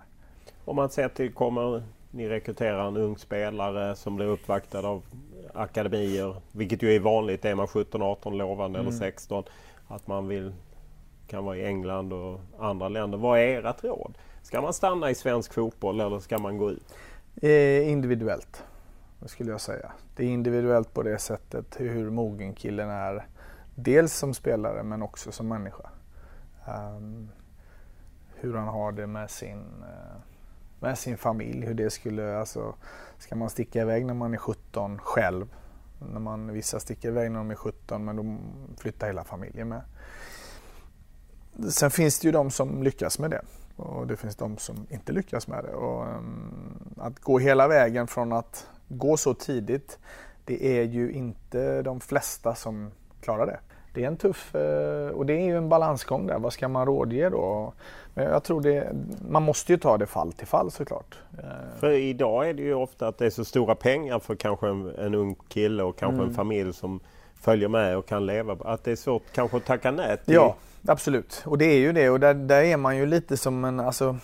Om man ser till, kommer ni rekrytera en ung spelare som blir uppvaktad av akademier, vilket ju är vanligt, är man 17, 18, lovande eller 16, att man kan vara i England och andra länder. Vad är ert råd? Ska man stanna i svensk fotboll eller ska man gå ut? Individuellt, skulle jag säga. Det är individuellt på det sättet hur mogen killen är, dels som spelare men också som människa. Hur han har det med sin familj, hur det skulle, alltså, ska man sticka iväg när man är 17 själv? Vissa sticker iväg när de är 17, men de flyttar hela familjen med. Sen finns det ju de som lyckas med det och det finns de som inte lyckas med det. Och, att gå hela vägen från att gå så tidigt, det är ju inte de flesta som klarar det. Det är en tuff, och det är ju en balansgång där. Vad ska man rådge då? Men jag tror man måste ju ta det fall till fall såklart. För idag är det ju ofta att det är så stora pengar för kanske en ung kille och kanske en familj som följer med och kan leva. Att det är svårt kanske att tacka nej till. Ja, absolut. Och det är ju det. Och där är man ju lite som en... Alltså,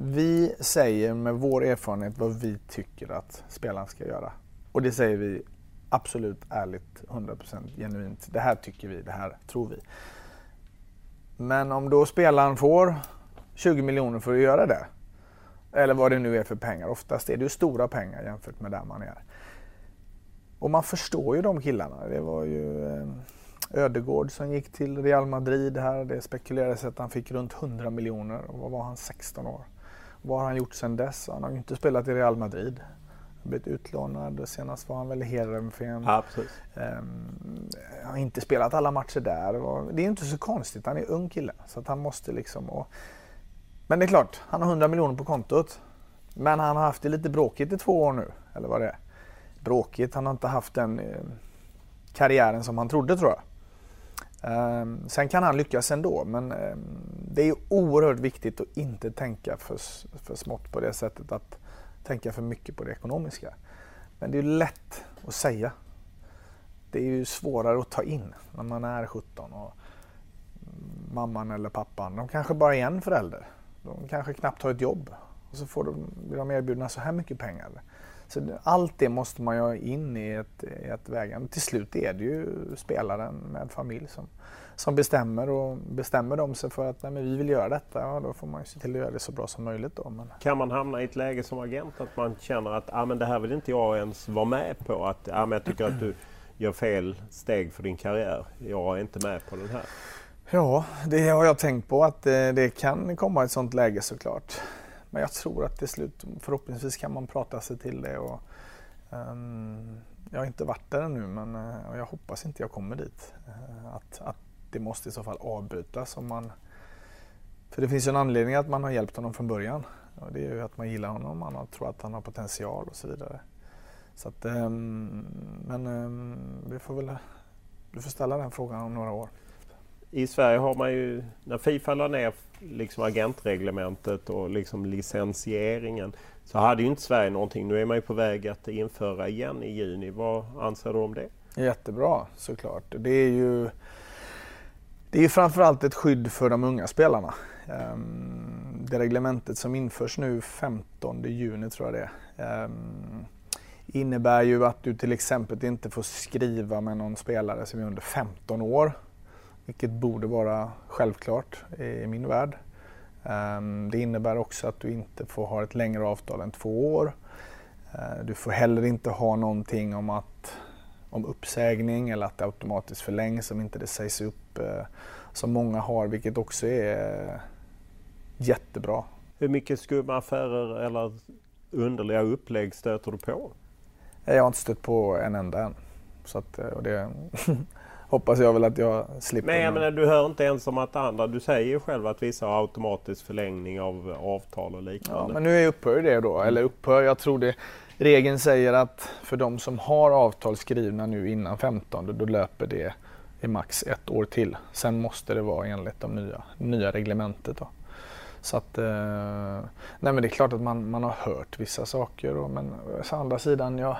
vi säger med vår erfarenhet vad vi tycker att spelaren ska göra. Och det säger vi absolut ärligt, 100% genuint. Det här tycker vi, det här tror vi. Men om då spelaren får 20 miljoner för att göra det, eller vad det nu är för pengar, oftast är det ju stora pengar jämfört med där man är. Och man förstår ju de killarna. Det var ju Ödegård som gick till Real Madrid här. Det spekulerades att han fick runt 100 miljoner och vad var han, 16 år. Vad har han gjort sedan dess? Han har ju inte spelat i Real Madrid. Blivit utlånad och senast var han väl i Heerenveen. Ja, han har inte spelat alla matcher där. Det är inte så konstigt, han är ung kille. Så att han måste liksom... Men det är klart, han har 100 miljoner på kontot. Men han har haft det lite bråkigt i 2 år nu. Eller vad det är. Bråkigt, han har inte haft den karriären som han trodde, tror jag. Sen kan han lyckas ändå, men det är ju oerhört viktigt att inte tänka för smått på det sättet, att tänka för mycket på det ekonomiska. Men det är ju lätt att säga. Det är ju svårare att ta in när man är 17 och mamman eller pappan, de kanske bara är en förälder. De kanske knappt har ett jobb och så blir de erbjudna så här mycket pengar. Så allt det måste man ju in i ett vägande. Till slut är det ju spelaren med familj som bestämmer, och bestämmer de sig för att nej, men vi vill göra detta, ja, då får man ju se till att göra det så bra som möjligt då. Men... Kan man hamna i ett läge som agent att man känner att men det här vill inte jag ens vara med på, att men jag tycker att du gör fel steg för din karriär, jag är inte med på den här? Ja, det har jag tänkt på, att det kan komma ett sånt läge såklart. Men jag tror att till slut, förhoppningsvis kan man prata sig till det. Och, jag har inte varit där ännu, men jag hoppas inte jag kommer dit. Att det måste i så fall avbrytas. För det finns ju en anledning att man har hjälpt honom från början. Och det är ju att man gillar honom, man tror att han har potential och så vidare. Så att, vi får ställa den frågan om några år. i Sverige har man ju, när FIFA la ner liksom agentreglementet och liksom licensieringen, så hade ju inte Sverige någonting. Nu är man ju på väg att införa igen i juni. Vad anser du om det? Jättebra, såklart. Det är ju framförallt ett skydd för de unga spelarna. Det reglementet som införs nu 15 juni tror jag det är. Innebär ju att du till exempel inte får skriva med någon spelare som är under 15 år. Vilket borde vara självklart i min värld. Det innebär också att du inte får ha ett längre avtal än 2 år. Du får heller inte ha någonting om uppsägning eller att det automatiskt förlängs om inte det sägs upp, som många har, vilket också är jättebra. Hur mycket skumma affärer eller underliga upplägg stöter du på? Jag har inte stött på en enda än. Så att, och det hoppas jag väl att jag slipper. Men jag menar, du hör inte ens om att andra, du säger ju själv att vissa har automatisk förlängning av avtal och liknande. Ja, men nu upphör det då, eller upphör, jag tror det. Regeln säger att för de som har avtal skrivna nu innan 15, då löper det i max 1 år till. Sen måste det vara enligt de nya reglementet då. Så att, nej men det är klart att man har hört vissa saker, men å andra sidan,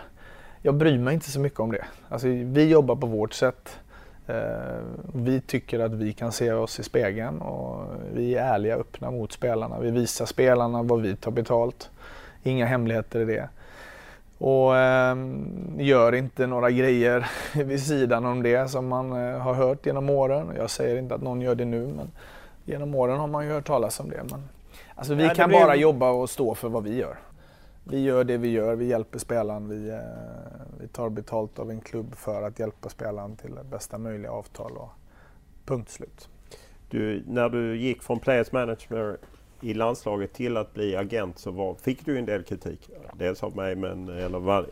jag bryr mig inte så mycket om det. Alltså, vi jobbar på vårt sätt. Vi tycker att vi kan se oss i spegeln och vi är ärliga och öppna mot spelarna. Vi visar spelarna vad vi tar betalt. Inga hemligheter i det. Och gör inte några grejer vid sidan om det som man har hört genom åren. Jag säger inte att någon gör det nu, men genom åren har man ju hört talas om det. Men, alltså, vi kan bara jobba och stå för vad vi gör. Vi gör det vi gör, vi hjälper spelaren, vi tar betalt av en klubb för att hjälpa spelaren till bästa möjliga avtal och punkt slut. När du gick från players management i landslaget till att bli agent, så fick du en del kritik. Dels av mig,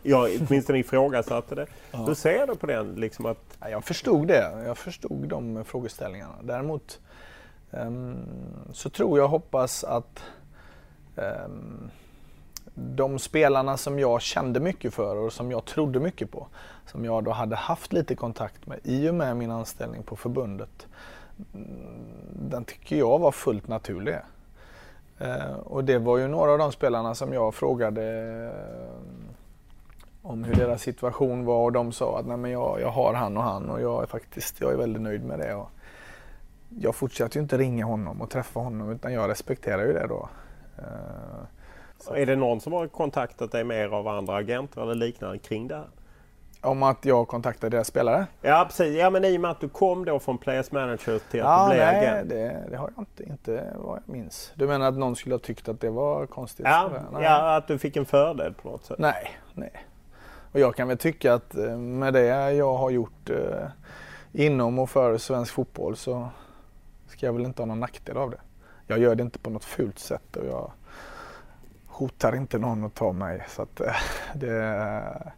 jag åtminstone ifrågasatte det. Ja. Du ser det på den liksom att... Ja, jag förstod det. Jag förstod de frågeställningarna. Däremot så tror jag, hoppas att de spelarna som jag kände mycket för och som jag trodde mycket på, som jag då hade haft lite kontakt med i och med min anställning på förbundet, den tycker jag var fullt naturlig. Och det var ju några av de spelarna som jag frågade om hur deras situation var, och de sa att nej, men jag har han och jag är väldigt nöjd med det. Och jag fortsatte ju inte ringa honom och träffa honom, utan jag respekterar ju det då. Så. Är det någon som har kontaktat dig mer av andra agenter eller liknande kring det här? Om att jag kontaktade deras spelare? Ja, precis. Ja, men i och med att du kom då från players manager till att bli agent. Nej, det har jag inte vad jag minns. Du menar att någon skulle ha tyckt att det var konstigt? Ja, att du fick en fördel på något sätt. Nej. Och jag kan väl tycka att med det jag har gjort inom och för svensk fotboll, så ska jag väl inte ha någon nackdel av det. Jag gör det inte på något fult sätt och jag hotar inte någon att ta mig, så att det är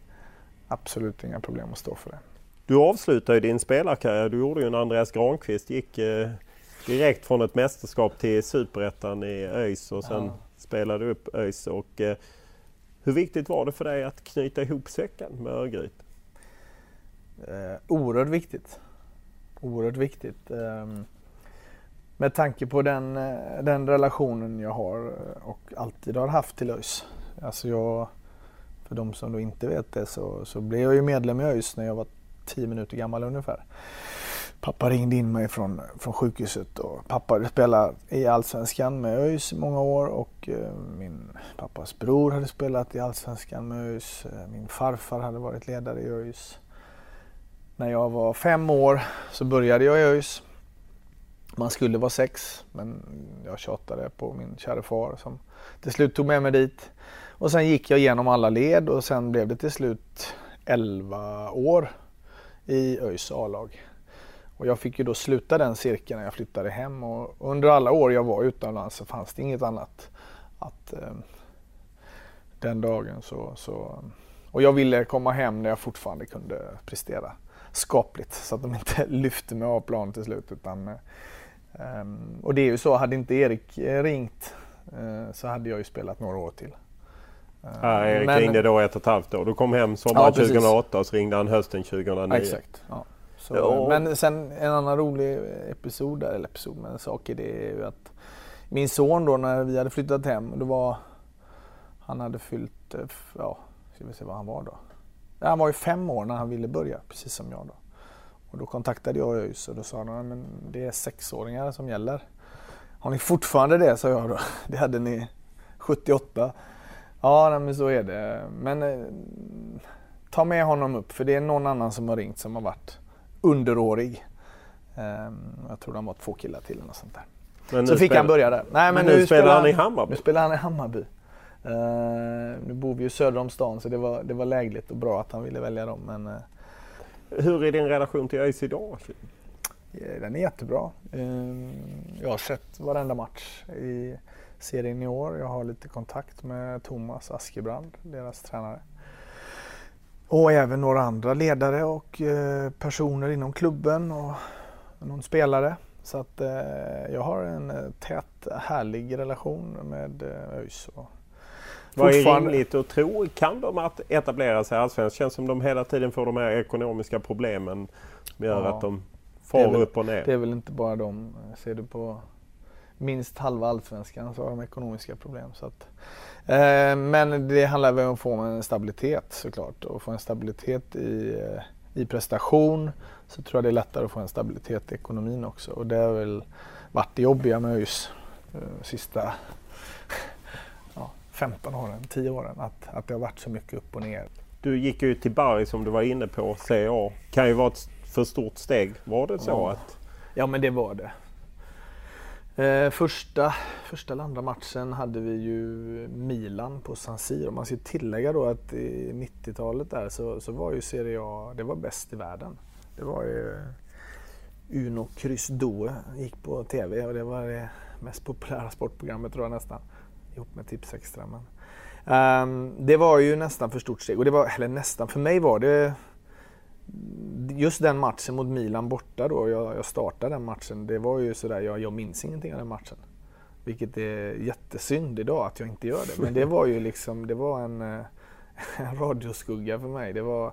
absolut inga problem att stå för det. Du avslutade ju din spelarkarriär, du gjorde ju en Andreas Granqvist, gick direkt från ett mästerskap till Superettan i ÖIS och sen spelade du upp ÖIS. Och hur viktigt var det för dig att knyta ihop säcken med Örgryte? Oerhört viktigt. Med tanke på den relationen jag har och alltid har haft till ÖIS. Alltså för de som då inte vet det, så blev jag ju medlem i ÖIS när jag var 10 minuter gammal ungefär. Pappa ringde in mig från sjukhuset, och pappa spelade i Allsvenskan med ÖIS i många år, och min pappas bror hade spelat i Allsvenskan med ÖIS. Min farfar hade varit ledare i ÖIS. När jag var 5 år så började jag i ÖIS. Man skulle vara 6, men jag tjatade på min kära far som till slut tog med mig dit. Och sen gick jag igenom alla led och sen blev det till slut 11 år i ÖIS A-lag. Och jag fick ju då sluta den cirkeln när jag flyttade hem, och under alla år jag var utomlands så fanns det inget annat att den dagen så... Och jag ville komma hem när jag fortfarande kunde prestera skapligt, så att de inte lyfte mig av plan till slut, utan... och det är ju så, hade inte Erik ringt så hade jag ju spelat några år till. Erik ringde då 1,5 år. Du kom hem sommaren 2008 och så ringde han hösten 2009. Exakt. Ja. Så, ja. Men sen en annan rolig episod där, eller episod, men en sak i det är ju att min son då, när vi hade flyttat hem, då var han hade fyllt, ja, ska vi se vad han var då. Han var ju 5 år när han ville börja, precis som jag då. Och då kontaktade jag ÖIS och då sa han, men det är 6-åringar som gäller. Har ni fortfarande det, sa jag då. Det hade ni 78. Ja, men så är det. Men ta med honom upp, för det är någon annan som har ringt som har varit underårig. Jag tror de var 2 killar till eller sånt där. Men så fick han börja där. Nej, men nu spelar han i Hammarby. Nu spelar han i Hammarby. Nu bor vi ju söder om stan, så det var lägligt och bra att han ville välja dem. Men, hur är din relation till ÖIS idag? Den är jättebra. Jag har sett varenda match i serien i år. Jag har lite kontakt med Thomas Askebrand, deras tränare. Och även några andra ledare och personer inom klubben och någon spelare. Så att jag har en tät, härlig relation med ÖIS. Vad är rimligt att tro? Kan de att etablera sig i allsvenskan? Känns som de hela tiden får de här ekonomiska problemen som gör att de far upp och ner. Det är väl inte bara de. Ser du på minst halva allsvenskan så har de ekonomiska problem. Så att, men det handlar väl om att få en stabilitet såklart. Och få en stabilitet i prestation, så tror jag det är lättare att få en stabilitet i ekonomin också. Och det har väl varit det jobbiga med just sista 15 åren, 10 åren, att det har varit så mycket upp och ner. Du gick ju till Bari som du var inne på, CA. Kan ju vara ett för stort steg. Var det så? Ja, att... ja, men det var det. Första eller andra matchen hade vi ju Milan på San Siro. Man ska tillägga då att i 90-talet där så var ju Serie A, det var bäst i världen. Det var ju Uno Kryss Due, gick på tv och det var det mest populära sportprogrammet tror jag nästan. Ihop med Tips Extra. Men. Det var ju nästan för stort steg. Och det var, eller nästan, för mig var det just den matchen mot Milan borta då. Jag startade den matchen. Det var ju sådär, jag minns ingenting av den matchen. Vilket är jättesynd idag att jag inte gör det. Men det var ju liksom, det var en radioskugga för mig. Det var,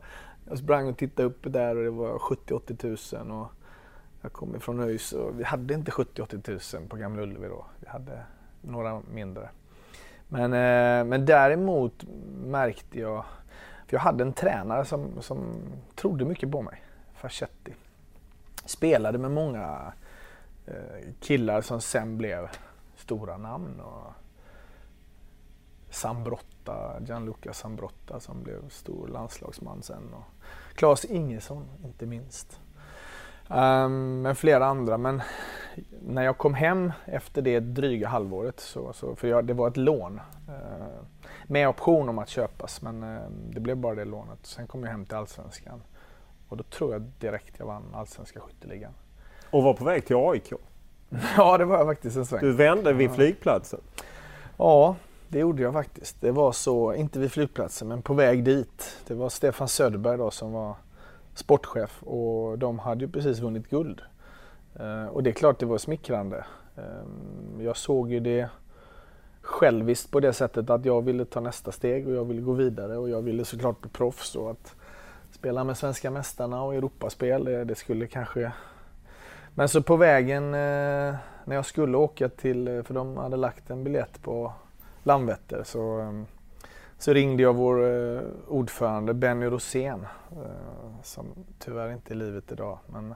jag sprang och tittade upp där och det var 70-80 000. Och jag kom ifrån Öys och vi hade inte 70-80 000 på Gamla Ullevi då. Vi hade några mindre. Men däremot märkte jag, för jag hade en tränare som trodde mycket på mig, Fascetti. Spelade med många killar som sen blev stora namn. Och Sambrotta, Gianluca Sambrotta som blev stor landslagsman sen. Och Claes Ingesson inte minst. Men flera andra, men när jag kom hem efter det dryga halvåret så för det var ett lån med option om att köpas, men det blev bara det lånet. Sen kom jag hem till allsvenskan och då tror jag direkt jag vann allsvenska skytteligan. Och var på väg till AIK? Ja, det var jag faktiskt en sväng. Du vände vid flygplatsen? Ja, det gjorde jag faktiskt. Det var så, inte vid flygplatsen men på väg dit. Det var Stefan Söderberg då som var sportchef och de hade ju precis vunnit guld. Och det är klart det var smickrande. Jag såg ju det själviskt på det sättet att jag ville ta nästa steg och jag ville gå vidare och jag ville såklart bli proffs och att spela med svenska mästarna och Europaspel, det skulle kanske... Men så på vägen när jag skulle åka till, för de hade lagt en biljett på Landvetter, så ringde jag vår ordförande Benny Rosén, som tyvärr inte är i livet idag. Men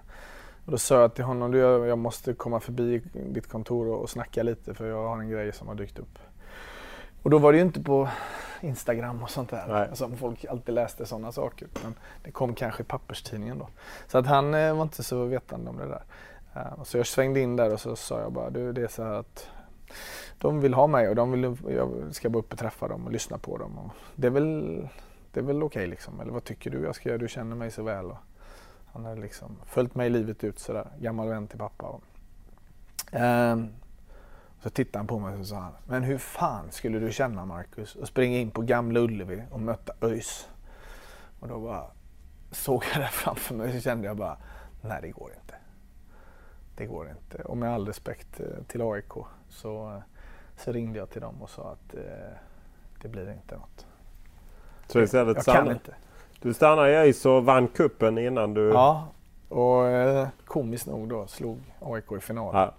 då sa jag till honom, jag måste komma förbi ditt kontor och snacka lite för jag har en grej som har dykt upp. Och då var det ju inte på Instagram och sånt där. Nej. Som folk alltid läste sådana saker. Men det kom kanske i papperstidningen då. Så att han var inte så vetande om det där. Så jag svängde in där och så sa jag bara, det är så här att de vill ha mig och jag ska bara upp och träffa dem och lyssna på dem. Och det är väl okej liksom, eller vad tycker du jag ska göra? Du känner mig så väl. Och han har liksom följt mig livet ut sådär, gammal vän till pappa. Och. Så tittade han på mig och sa han, men hur fan skulle du känna Marcus och springa in på Gamla Ullevi och möta ÖIS? Och då bara såg jag det framför mig och kände jag bara, nej det går inte. Det går inte. Och med all respekt till AIK så ringde jag till dem och sa att det blir inte något. Så jag kan inte. Du stannade i ÖIS och vann kuppen innan du... Ja, Och komiskt nog då slog AIK i final. Ja.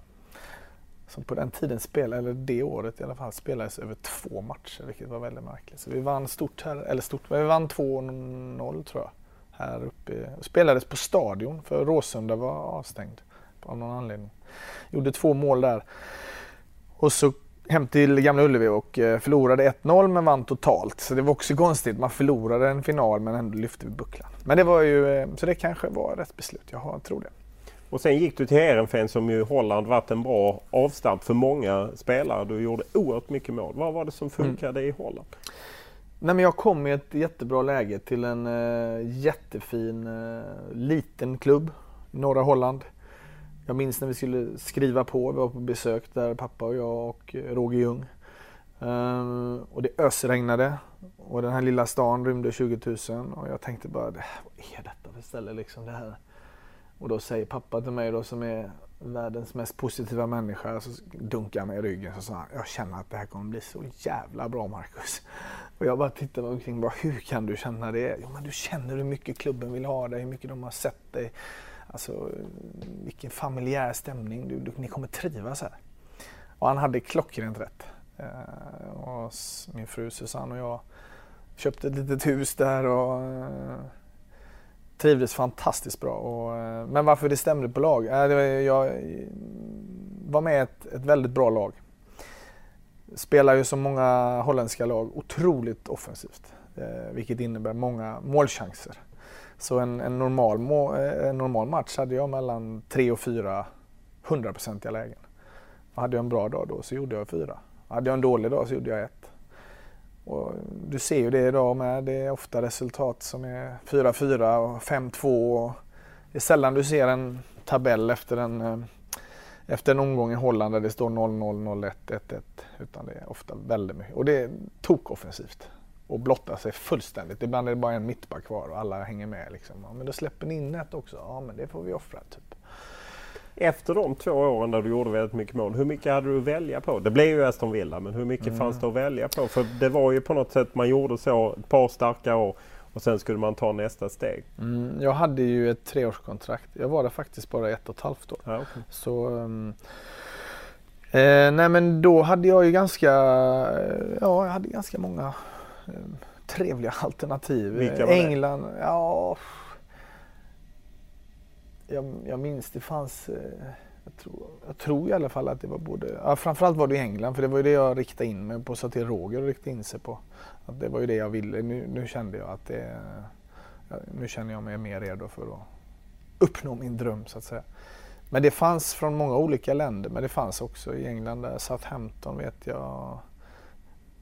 Som på den tiden spelade, eller det året i alla fall, spelades över 2 matcher, vilket var väldigt märkligt. Så vi vann stort här, eller stort, men vi vann 2-0 tror jag här uppe. Spelades på stadion för Råsunda var avstängd av någon anledning. Gjorde 2 mål där. Och så hem till Gamla Ullevi och förlorade 1-0 men vann totalt. Så det var också konstigt. Man förlorade en final men ändå lyfte vi bucklan. Men det var ju, så det kanske var rätt beslut. Jag tror det. Och sen gick du till Heerenveen som ju i Holland varit en bra avstamp för många spelare. Du gjorde oerhört mycket mål. Vad var det som funkade i Holland? Nej, men jag kom i ett jättebra läge till en jättefin liten klubb i norra Holland. Jag minns när vi skulle skriva på. Vi var på besök där, pappa och jag och Roger Ljung. Och det ösregnade. Och den här lilla stan rymde 20 000. Och jag tänkte bara, vad är detta för ställe liksom det här? Och då säger pappa till mig då, som är världens mest positiva människa, så dunkar mig i ryggen och sa han, jag känner att det här kommer bli så jävla bra, Marcus. Och jag bara tittade omkring, bara, hur kan du känna det? Jo, men du känner hur mycket klubben vill ha dig, hur mycket de har sett dig. Alltså, vilken familjär stämning. Ni kommer trivas här. Och han hade klockrent rätt. Och min fru Susanne och jag köpte ett litet hus där och trivdes fantastiskt bra. Och, men varför det stämde på lag? Jag var med i ett väldigt bra lag. Spelar ju som många holländska lag otroligt offensivt. Vilket innebär många målchanser. Så en normal match hade jag mellan 3 och 4 100-procentiga lägen. Hade jag en bra dag då så gjorde jag 4. Hade jag en dålig dag så gjorde jag 1. Och du ser ju det idag med. Det är ofta resultat som är 4-4 och 5-2. Det är sällan du ser en tabell efter en omgång i Holland där det står 0-0, 0-1, 1-1. Utan det är ofta väldigt mycket. Och det är tokoffensivt. Och blottar sig fullständigt. Ibland är det bara en mittback kvar och alla hänger med. Liksom. Ja, men då släpper ni in ett också. Ja, men det får vi offra typ. Efter de 2 åren där du gjorde väldigt mycket mål, hur mycket hade du att välja på? Det blev ju Aston Villa, men hur mycket fanns det att välja på? För det var ju på något sätt, man gjorde så ett par starka år och sen skulle man ta nästa steg. Jag hade ju ett 3-årskontrakt. Jag var där faktiskt bara 1,5 år. Ja, okay. Så... nej, men då hade jag ju ganska många trevliga alternativ. Vilka var England, det? Ja... Jag minns det fanns, jag tror i alla fall att det var både, ja, framförallt var det i England, för det var ju det jag riktade in mig på, så att det Roger och riktade in sig på. Att det var ju det jag ville, nu kände jag att det, nu känner jag mig mer redo för att uppnå min dröm så att säga. Men det fanns från många olika länder, men det fanns också i England där, Southampton vet jag,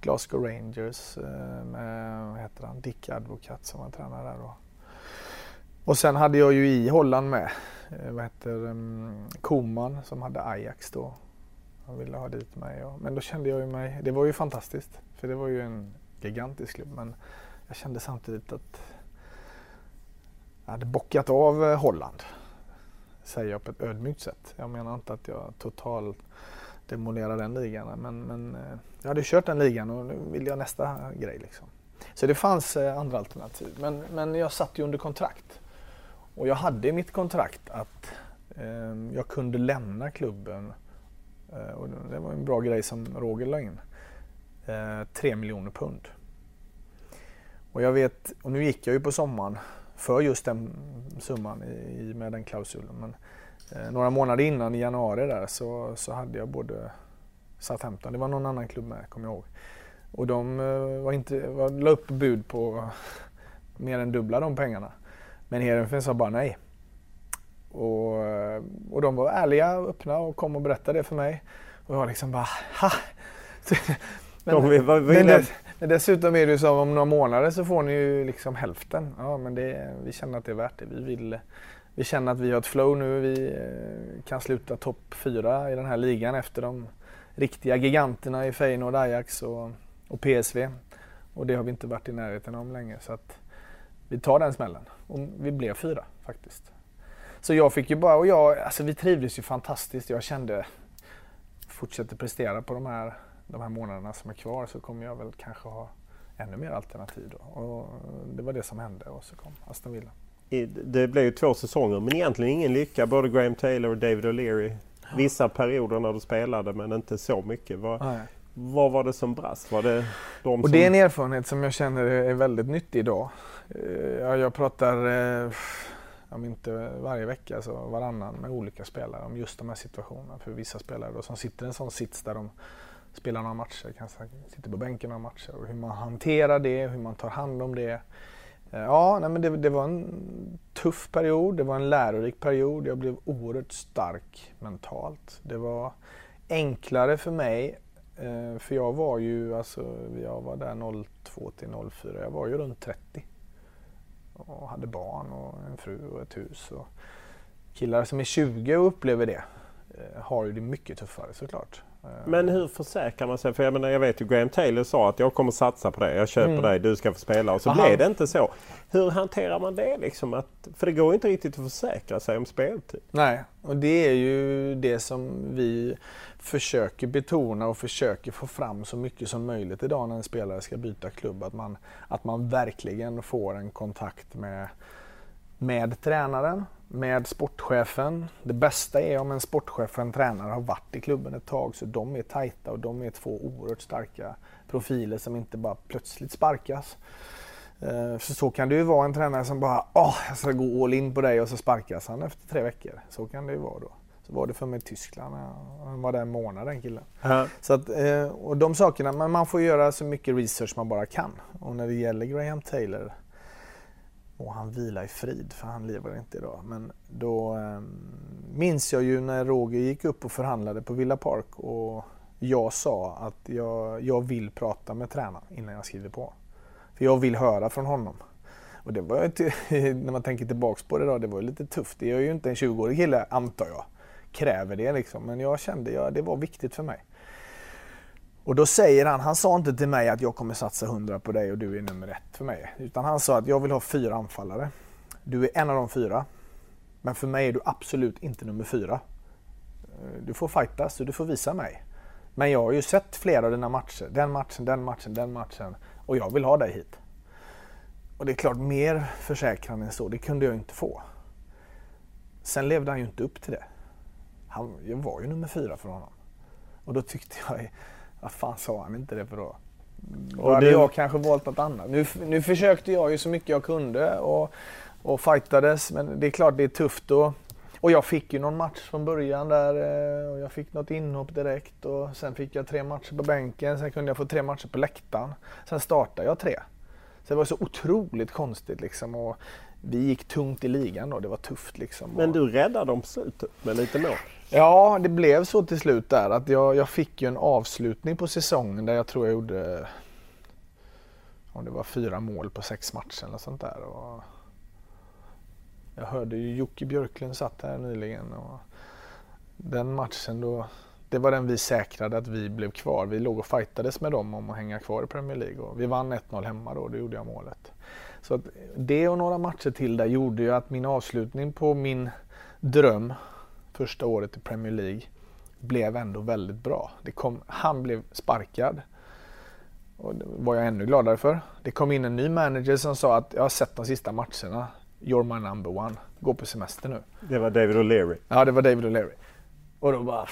Glasgow Rangers med, vad heter han, Dick Advocat som var tränare där då. Och sen hade jag ju i Holland med, Koman som hade Ajax då. Han ville ha dit mig. Men då kände jag ju mig, det var ju fantastiskt. För det var ju en gigantisk klubb. Men jag kände samtidigt att jag hade bockat av Holland. Säger jag på ett ödmjukt sätt. Jag menar inte att jag totalt demolerar den ligan. Men jag hade kört den ligan och nu vill jag nästa grej liksom. Så det fanns andra alternativ. Men jag satt ju under kontrakt. Och jag hade i mitt kontrakt att jag kunde lämna klubben, och det var en bra grej som Roger la in, 3 miljoner pund. Och jag vet, och nu gick jag ju på sommaren för just den summan med den klausulen, men några månader innan i januari där så hade jag både Southampton, det var någon annan klubb med, kommer jag ihåg. Och de la upp bud på mer än dubbla de pengarna. Men Heerenveen sa bara nej. Och de var ärliga och öppna och kom och berättade det för mig. Och jag liksom bara, ha! Men dessutom är det ju så om några månader så får ni ju liksom hälften. Ja, men vi känner att det är värt det. Vi känner att vi har ett flow nu. Vi kan sluta topp 4 i den här ligan efter de riktiga giganterna i Feyenoord, Ajax och PSV. Och det har vi inte varit i närheten om länge, så att vi tar den smällen. Och vi blev 4 faktiskt. Så jag fick ju bara, och alltså vi trivdes ju fantastiskt. Jag kände, fortsätter prestera på de här månaderna som är kvar så kommer jag väl kanske ha ännu mer alternativ då. Och det var det som hände och så kom Aston Villa. det blev ju 2 säsonger, men egentligen ingen lycka. Både Graham Taylor och David O'Leary. Vissa perioder när du spelade, men inte så mycket. Vad var det som brast? Var det de som... Det är en erfarenhet som jag känner är väldigt nyttig idag. Jag pratar, om inte varje vecka, så varannan med olika spelare om just de här situationerna. För vissa spelare då, som sitter i en sån sits där de spelar några matcher, kanske sitter på bänken några matcher. Och hur man hanterar det, hur man tar hand om det. Det var en tuff period, det var en lärorik period. Jag blev oerhört stark mentalt. Det var enklare för mig, för jag var ju, jag var där 02 till 04, jag var ju runt 30. Och hade barn och en fru och ett hus. Och killar som är 20 och upplever det har ju det mycket tuffare såklart. Men hur försäkrar man sig? För jag vet ju Graham Taylor sa att jag kommer satsa på dig, jag köper dig, du ska få spela. Och så blev det inte så. Hur hanterar man det liksom? För det går inte riktigt att försäkra sig om speltid. Nej, och det är ju det som vi försöker betona och försöker få fram så mycket som möjligt idag när en spelare ska byta klubb. Att man verkligen får en kontakt med tränaren, med sportchefen. Det bästa är om en sportchef och en tränare har varit i klubben ett tag, så de är tajta och de är 2 oerhört starka profiler som inte bara plötsligt sparkas. Så kan det ju vara en tränare som bara jag ska gå all in på dig, och så sparkas han efter 3 veckor. Så kan det ju vara då. Så var det för mig i Tyskland. Han var där en månad, den killen. Så att, och de sakerna, men man får göra så mycket research man bara kan. Och när det gäller Graham Taylor, och han vilar i frid för han lever inte idag. Men då minns jag ju när Roger gick upp och förhandlade på Villa Park, och jag sa att jag vill prata med tränaren innan jag skriver på. För jag vill höra från honom. Och det var när man tänker tillbaka på det då, det var lite tufft. Det är ju inte en 20-årig kille, antar jag. Kräver det liksom. Men jag kände det var viktigt för mig. Och då säger han sa inte till mig att jag kommer satsa 100 på dig och du är nummer 1 för mig. Utan han sa att jag vill ha 4 anfallare. Du är en av de 4. Men för mig är du absolut inte nummer 4. Du får fightas och du får visa mig. Men jag har ju sett flera av dina matcher. Den matchen. Och jag vill ha dig hit. Och det är klart, mer försäkran än så, det kunde jag inte få. Sen levde han ju inte upp till det. Jag var ju nummer 4 för honom. Och då tyckte jag... Vad fan sa han inte det för då? Och hade jag kanske valt något annat. Nu försökte jag ju så mycket jag kunde och fightades. Men det är klart det är tufft då. Och jag fick ju någon match från början där. Och jag fick något inhopp direkt. Och sen fick jag 3 matcher på bänken. Sen kunde jag få 3 matcher på läktaren. Sen startade jag 3. Så det var så otroligt konstigt liksom. Och vi gick tungt i ligan då. Det var tufft liksom. Men du räddade dem på slutet med lite mål. Ja, det blev så till slut där att jag fick ju en avslutning på säsongen där jag tror jag gjorde om det var 4 mål på 6 matcher eller sånt där. Och jag hörde ju Jocke Björklund satt här nyligen, och den matchen då, det var den vi säkrade att vi blev kvar. Vi låg och fightades med dem om att hänga kvar i Premier League, och vi vann 1-0 hemma då, och då gjorde jag målet. Så att det och några matcher till där gjorde ju att min avslutning på min dröm första året i Premier League blev ändå väldigt bra. Han blev sparkad. Och det var jag ännu gladare för. Det kom in en ny manager som sa att jag har sett de sista matcherna. You're my number one. Gå på semester nu. Det var David O'Leary. Ja, det var David O'Leary. Och då bara...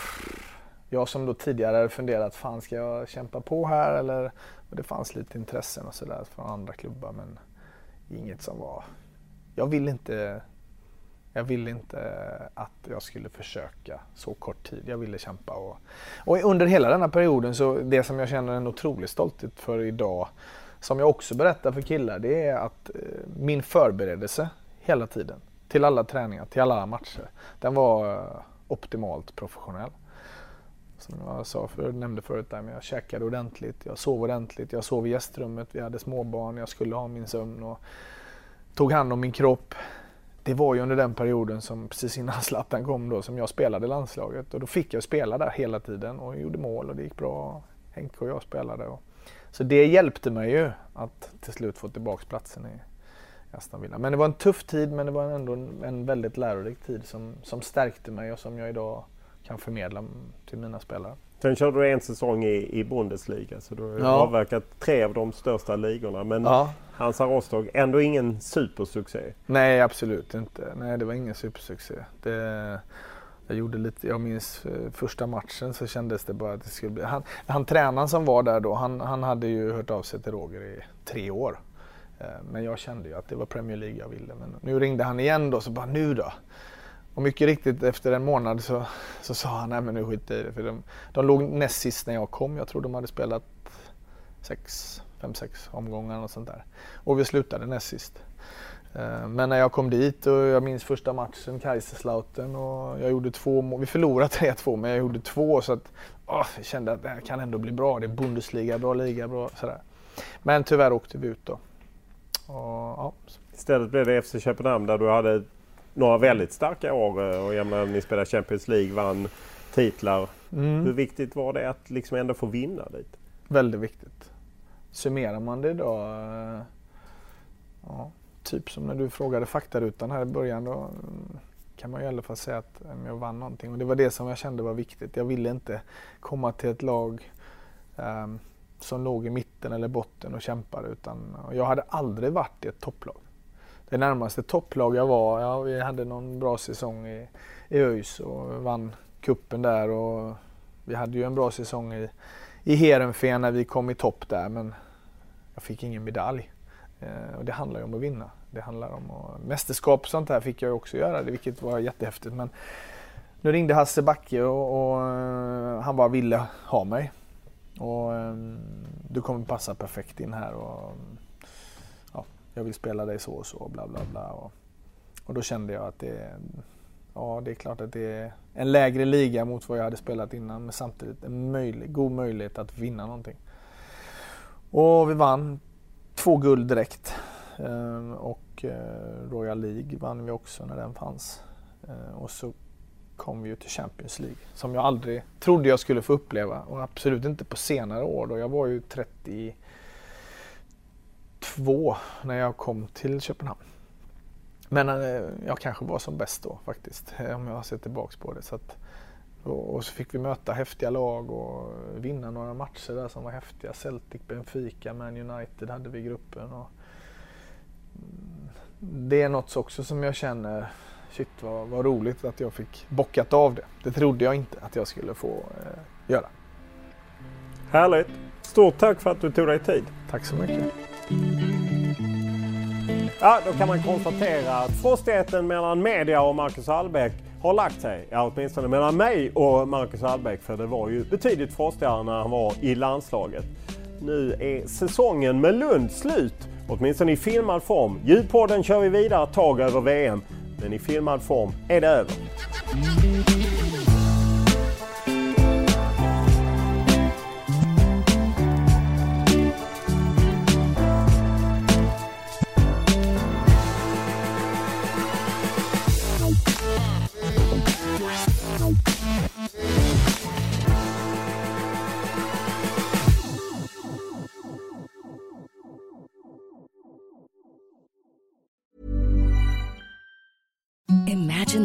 Jag som då tidigare hade funderat, fan ska jag kämpa på här? Eller, och det fanns lite intressen och sådär från andra klubbar. Men inget som var... Jag ville inte att jag skulle försöka så kort tid. Jag ville kämpa. Och under hela den här perioden, så det som jag känner en otrolig stolthet för idag, som jag också berättar för killar, det är att min förberedelse hela tiden, till alla träningar, till alla matcher, den var optimalt professionell. Som jag nämnde förut där, men jag käkade ordentligt, jag sov ordentligt, jag sov i gästrummet, vi hade småbarn, jag skulle ha min sömn och tog hand om min kropp. Det var ju under den perioden som precis innan Zlatan kom då som jag spelade i landslaget, och då fick jag spela där hela tiden och gjorde mål och det gick bra. Henke och jag spelade. Så det hjälpte mig ju att till slut få tillbaka platsen i Aston Villa. Men det var en tuff tid, men det var ändå en väldigt lärorik tid som stärkte mig och som jag idag kan förmedla till mina spelare. Sen körde du en säsong i Bundesliga, så du har avverkat tre av de största ligorna. Men Hansa Rostock, ändå ingen supersuccé? Nej, absolut inte. Nej, det var ingen supersuccé. Jag minns första matchen, så kändes det bara att det skulle bli... Han tränaren som var där då, han hade ju hört av sig till Roger i 3 år. Men jag kände ju att det var Premier League jag ville. Men nu ringde han igen då, så bara nu då. Och mycket riktigt efter en månad så sa han nej men nu skiter jag i det. För de låg näst sist när jag kom. Jag tror de hade spelat 5-6 omgångar och sånt där. Och vi slutade näst sist. Men när jag kom dit, och jag minns första matchen, Kaiserslautern, och jag gjorde 2 mål. Vi förlorade 3-2, men jag gjorde 2, så att jag kände att det här kan ändå bli bra. Det är Bundesliga, bra liga, bra sådär. Men tyvärr åkte vi ut då. Istället blev det FC Köpenhamn där du hade några väldigt starka år, och jag menar, ni spelade Champions League, vann titlar. Hur viktigt var det att liksom ändå få vinna dit? Väldigt viktigt. Summerar man det då? Typ som när du frågade faktarutan här i början, då kan man ju i alla fall säga att jag vann någonting. Och det var det som jag kände var viktigt. Jag ville inte komma till ett lag som låg i mitten eller botten och kämpade. Och jag hade aldrig varit i ett topplag. Det närmaste topplag jag var, vi hade någon bra säsong i ÖIS och vann kuppen där. Och vi hade ju en bra säsong i Heerenveen när vi kom i topp där, men jag fick ingen medalj. Och det handlar ju om att vinna. Det handlar om mästerskap och sånt där fick jag också göra, vilket var jättehäftigt. Men nu ringde Hasse Backe och han bara ville ha mig. Och du kommer passa perfekt in här och jag vill spela dig så och så, bla bla bla. Och då kände jag att det är klart att det är en lägre liga mot vad jag hade spelat innan, men samtidigt en god möjlighet att vinna någonting. Och vi vann 2 guld direkt. Och Royal League vann vi också när den fanns. Och så kom vi ju till Champions League, som jag aldrig trodde jag skulle få uppleva. Och absolut inte på senare år då. Jag var ju 32 när jag kom till Köpenhamn. Men jag kanske var som bäst då faktiskt, om jag ser tillbaka på det. Så att, och så fick vi möta häftiga lag och vinna några matcher där som var häftiga. Celtic, Benfica, Man United hade vi i gruppen. Och det är något också som jag känner, shit vad roligt att jag fick bockat av det. Det trodde jag inte att jag skulle få göra. Härligt! Stort tack för att du tog dig tid. Tack så mycket. Ja, då kan man konstatera att prostetten mellan media och Marcus Allbäck har lagt sig, åtminstone mellan mig och Marcus Allbäck, för det var ju betydligt frostigare när han var i landslaget. Nu är säsongen med Lund slut, åtminstone i filmad form. Ljudpodden kör vi vidare ett tag över VM, men i filmad form är det över. Imagine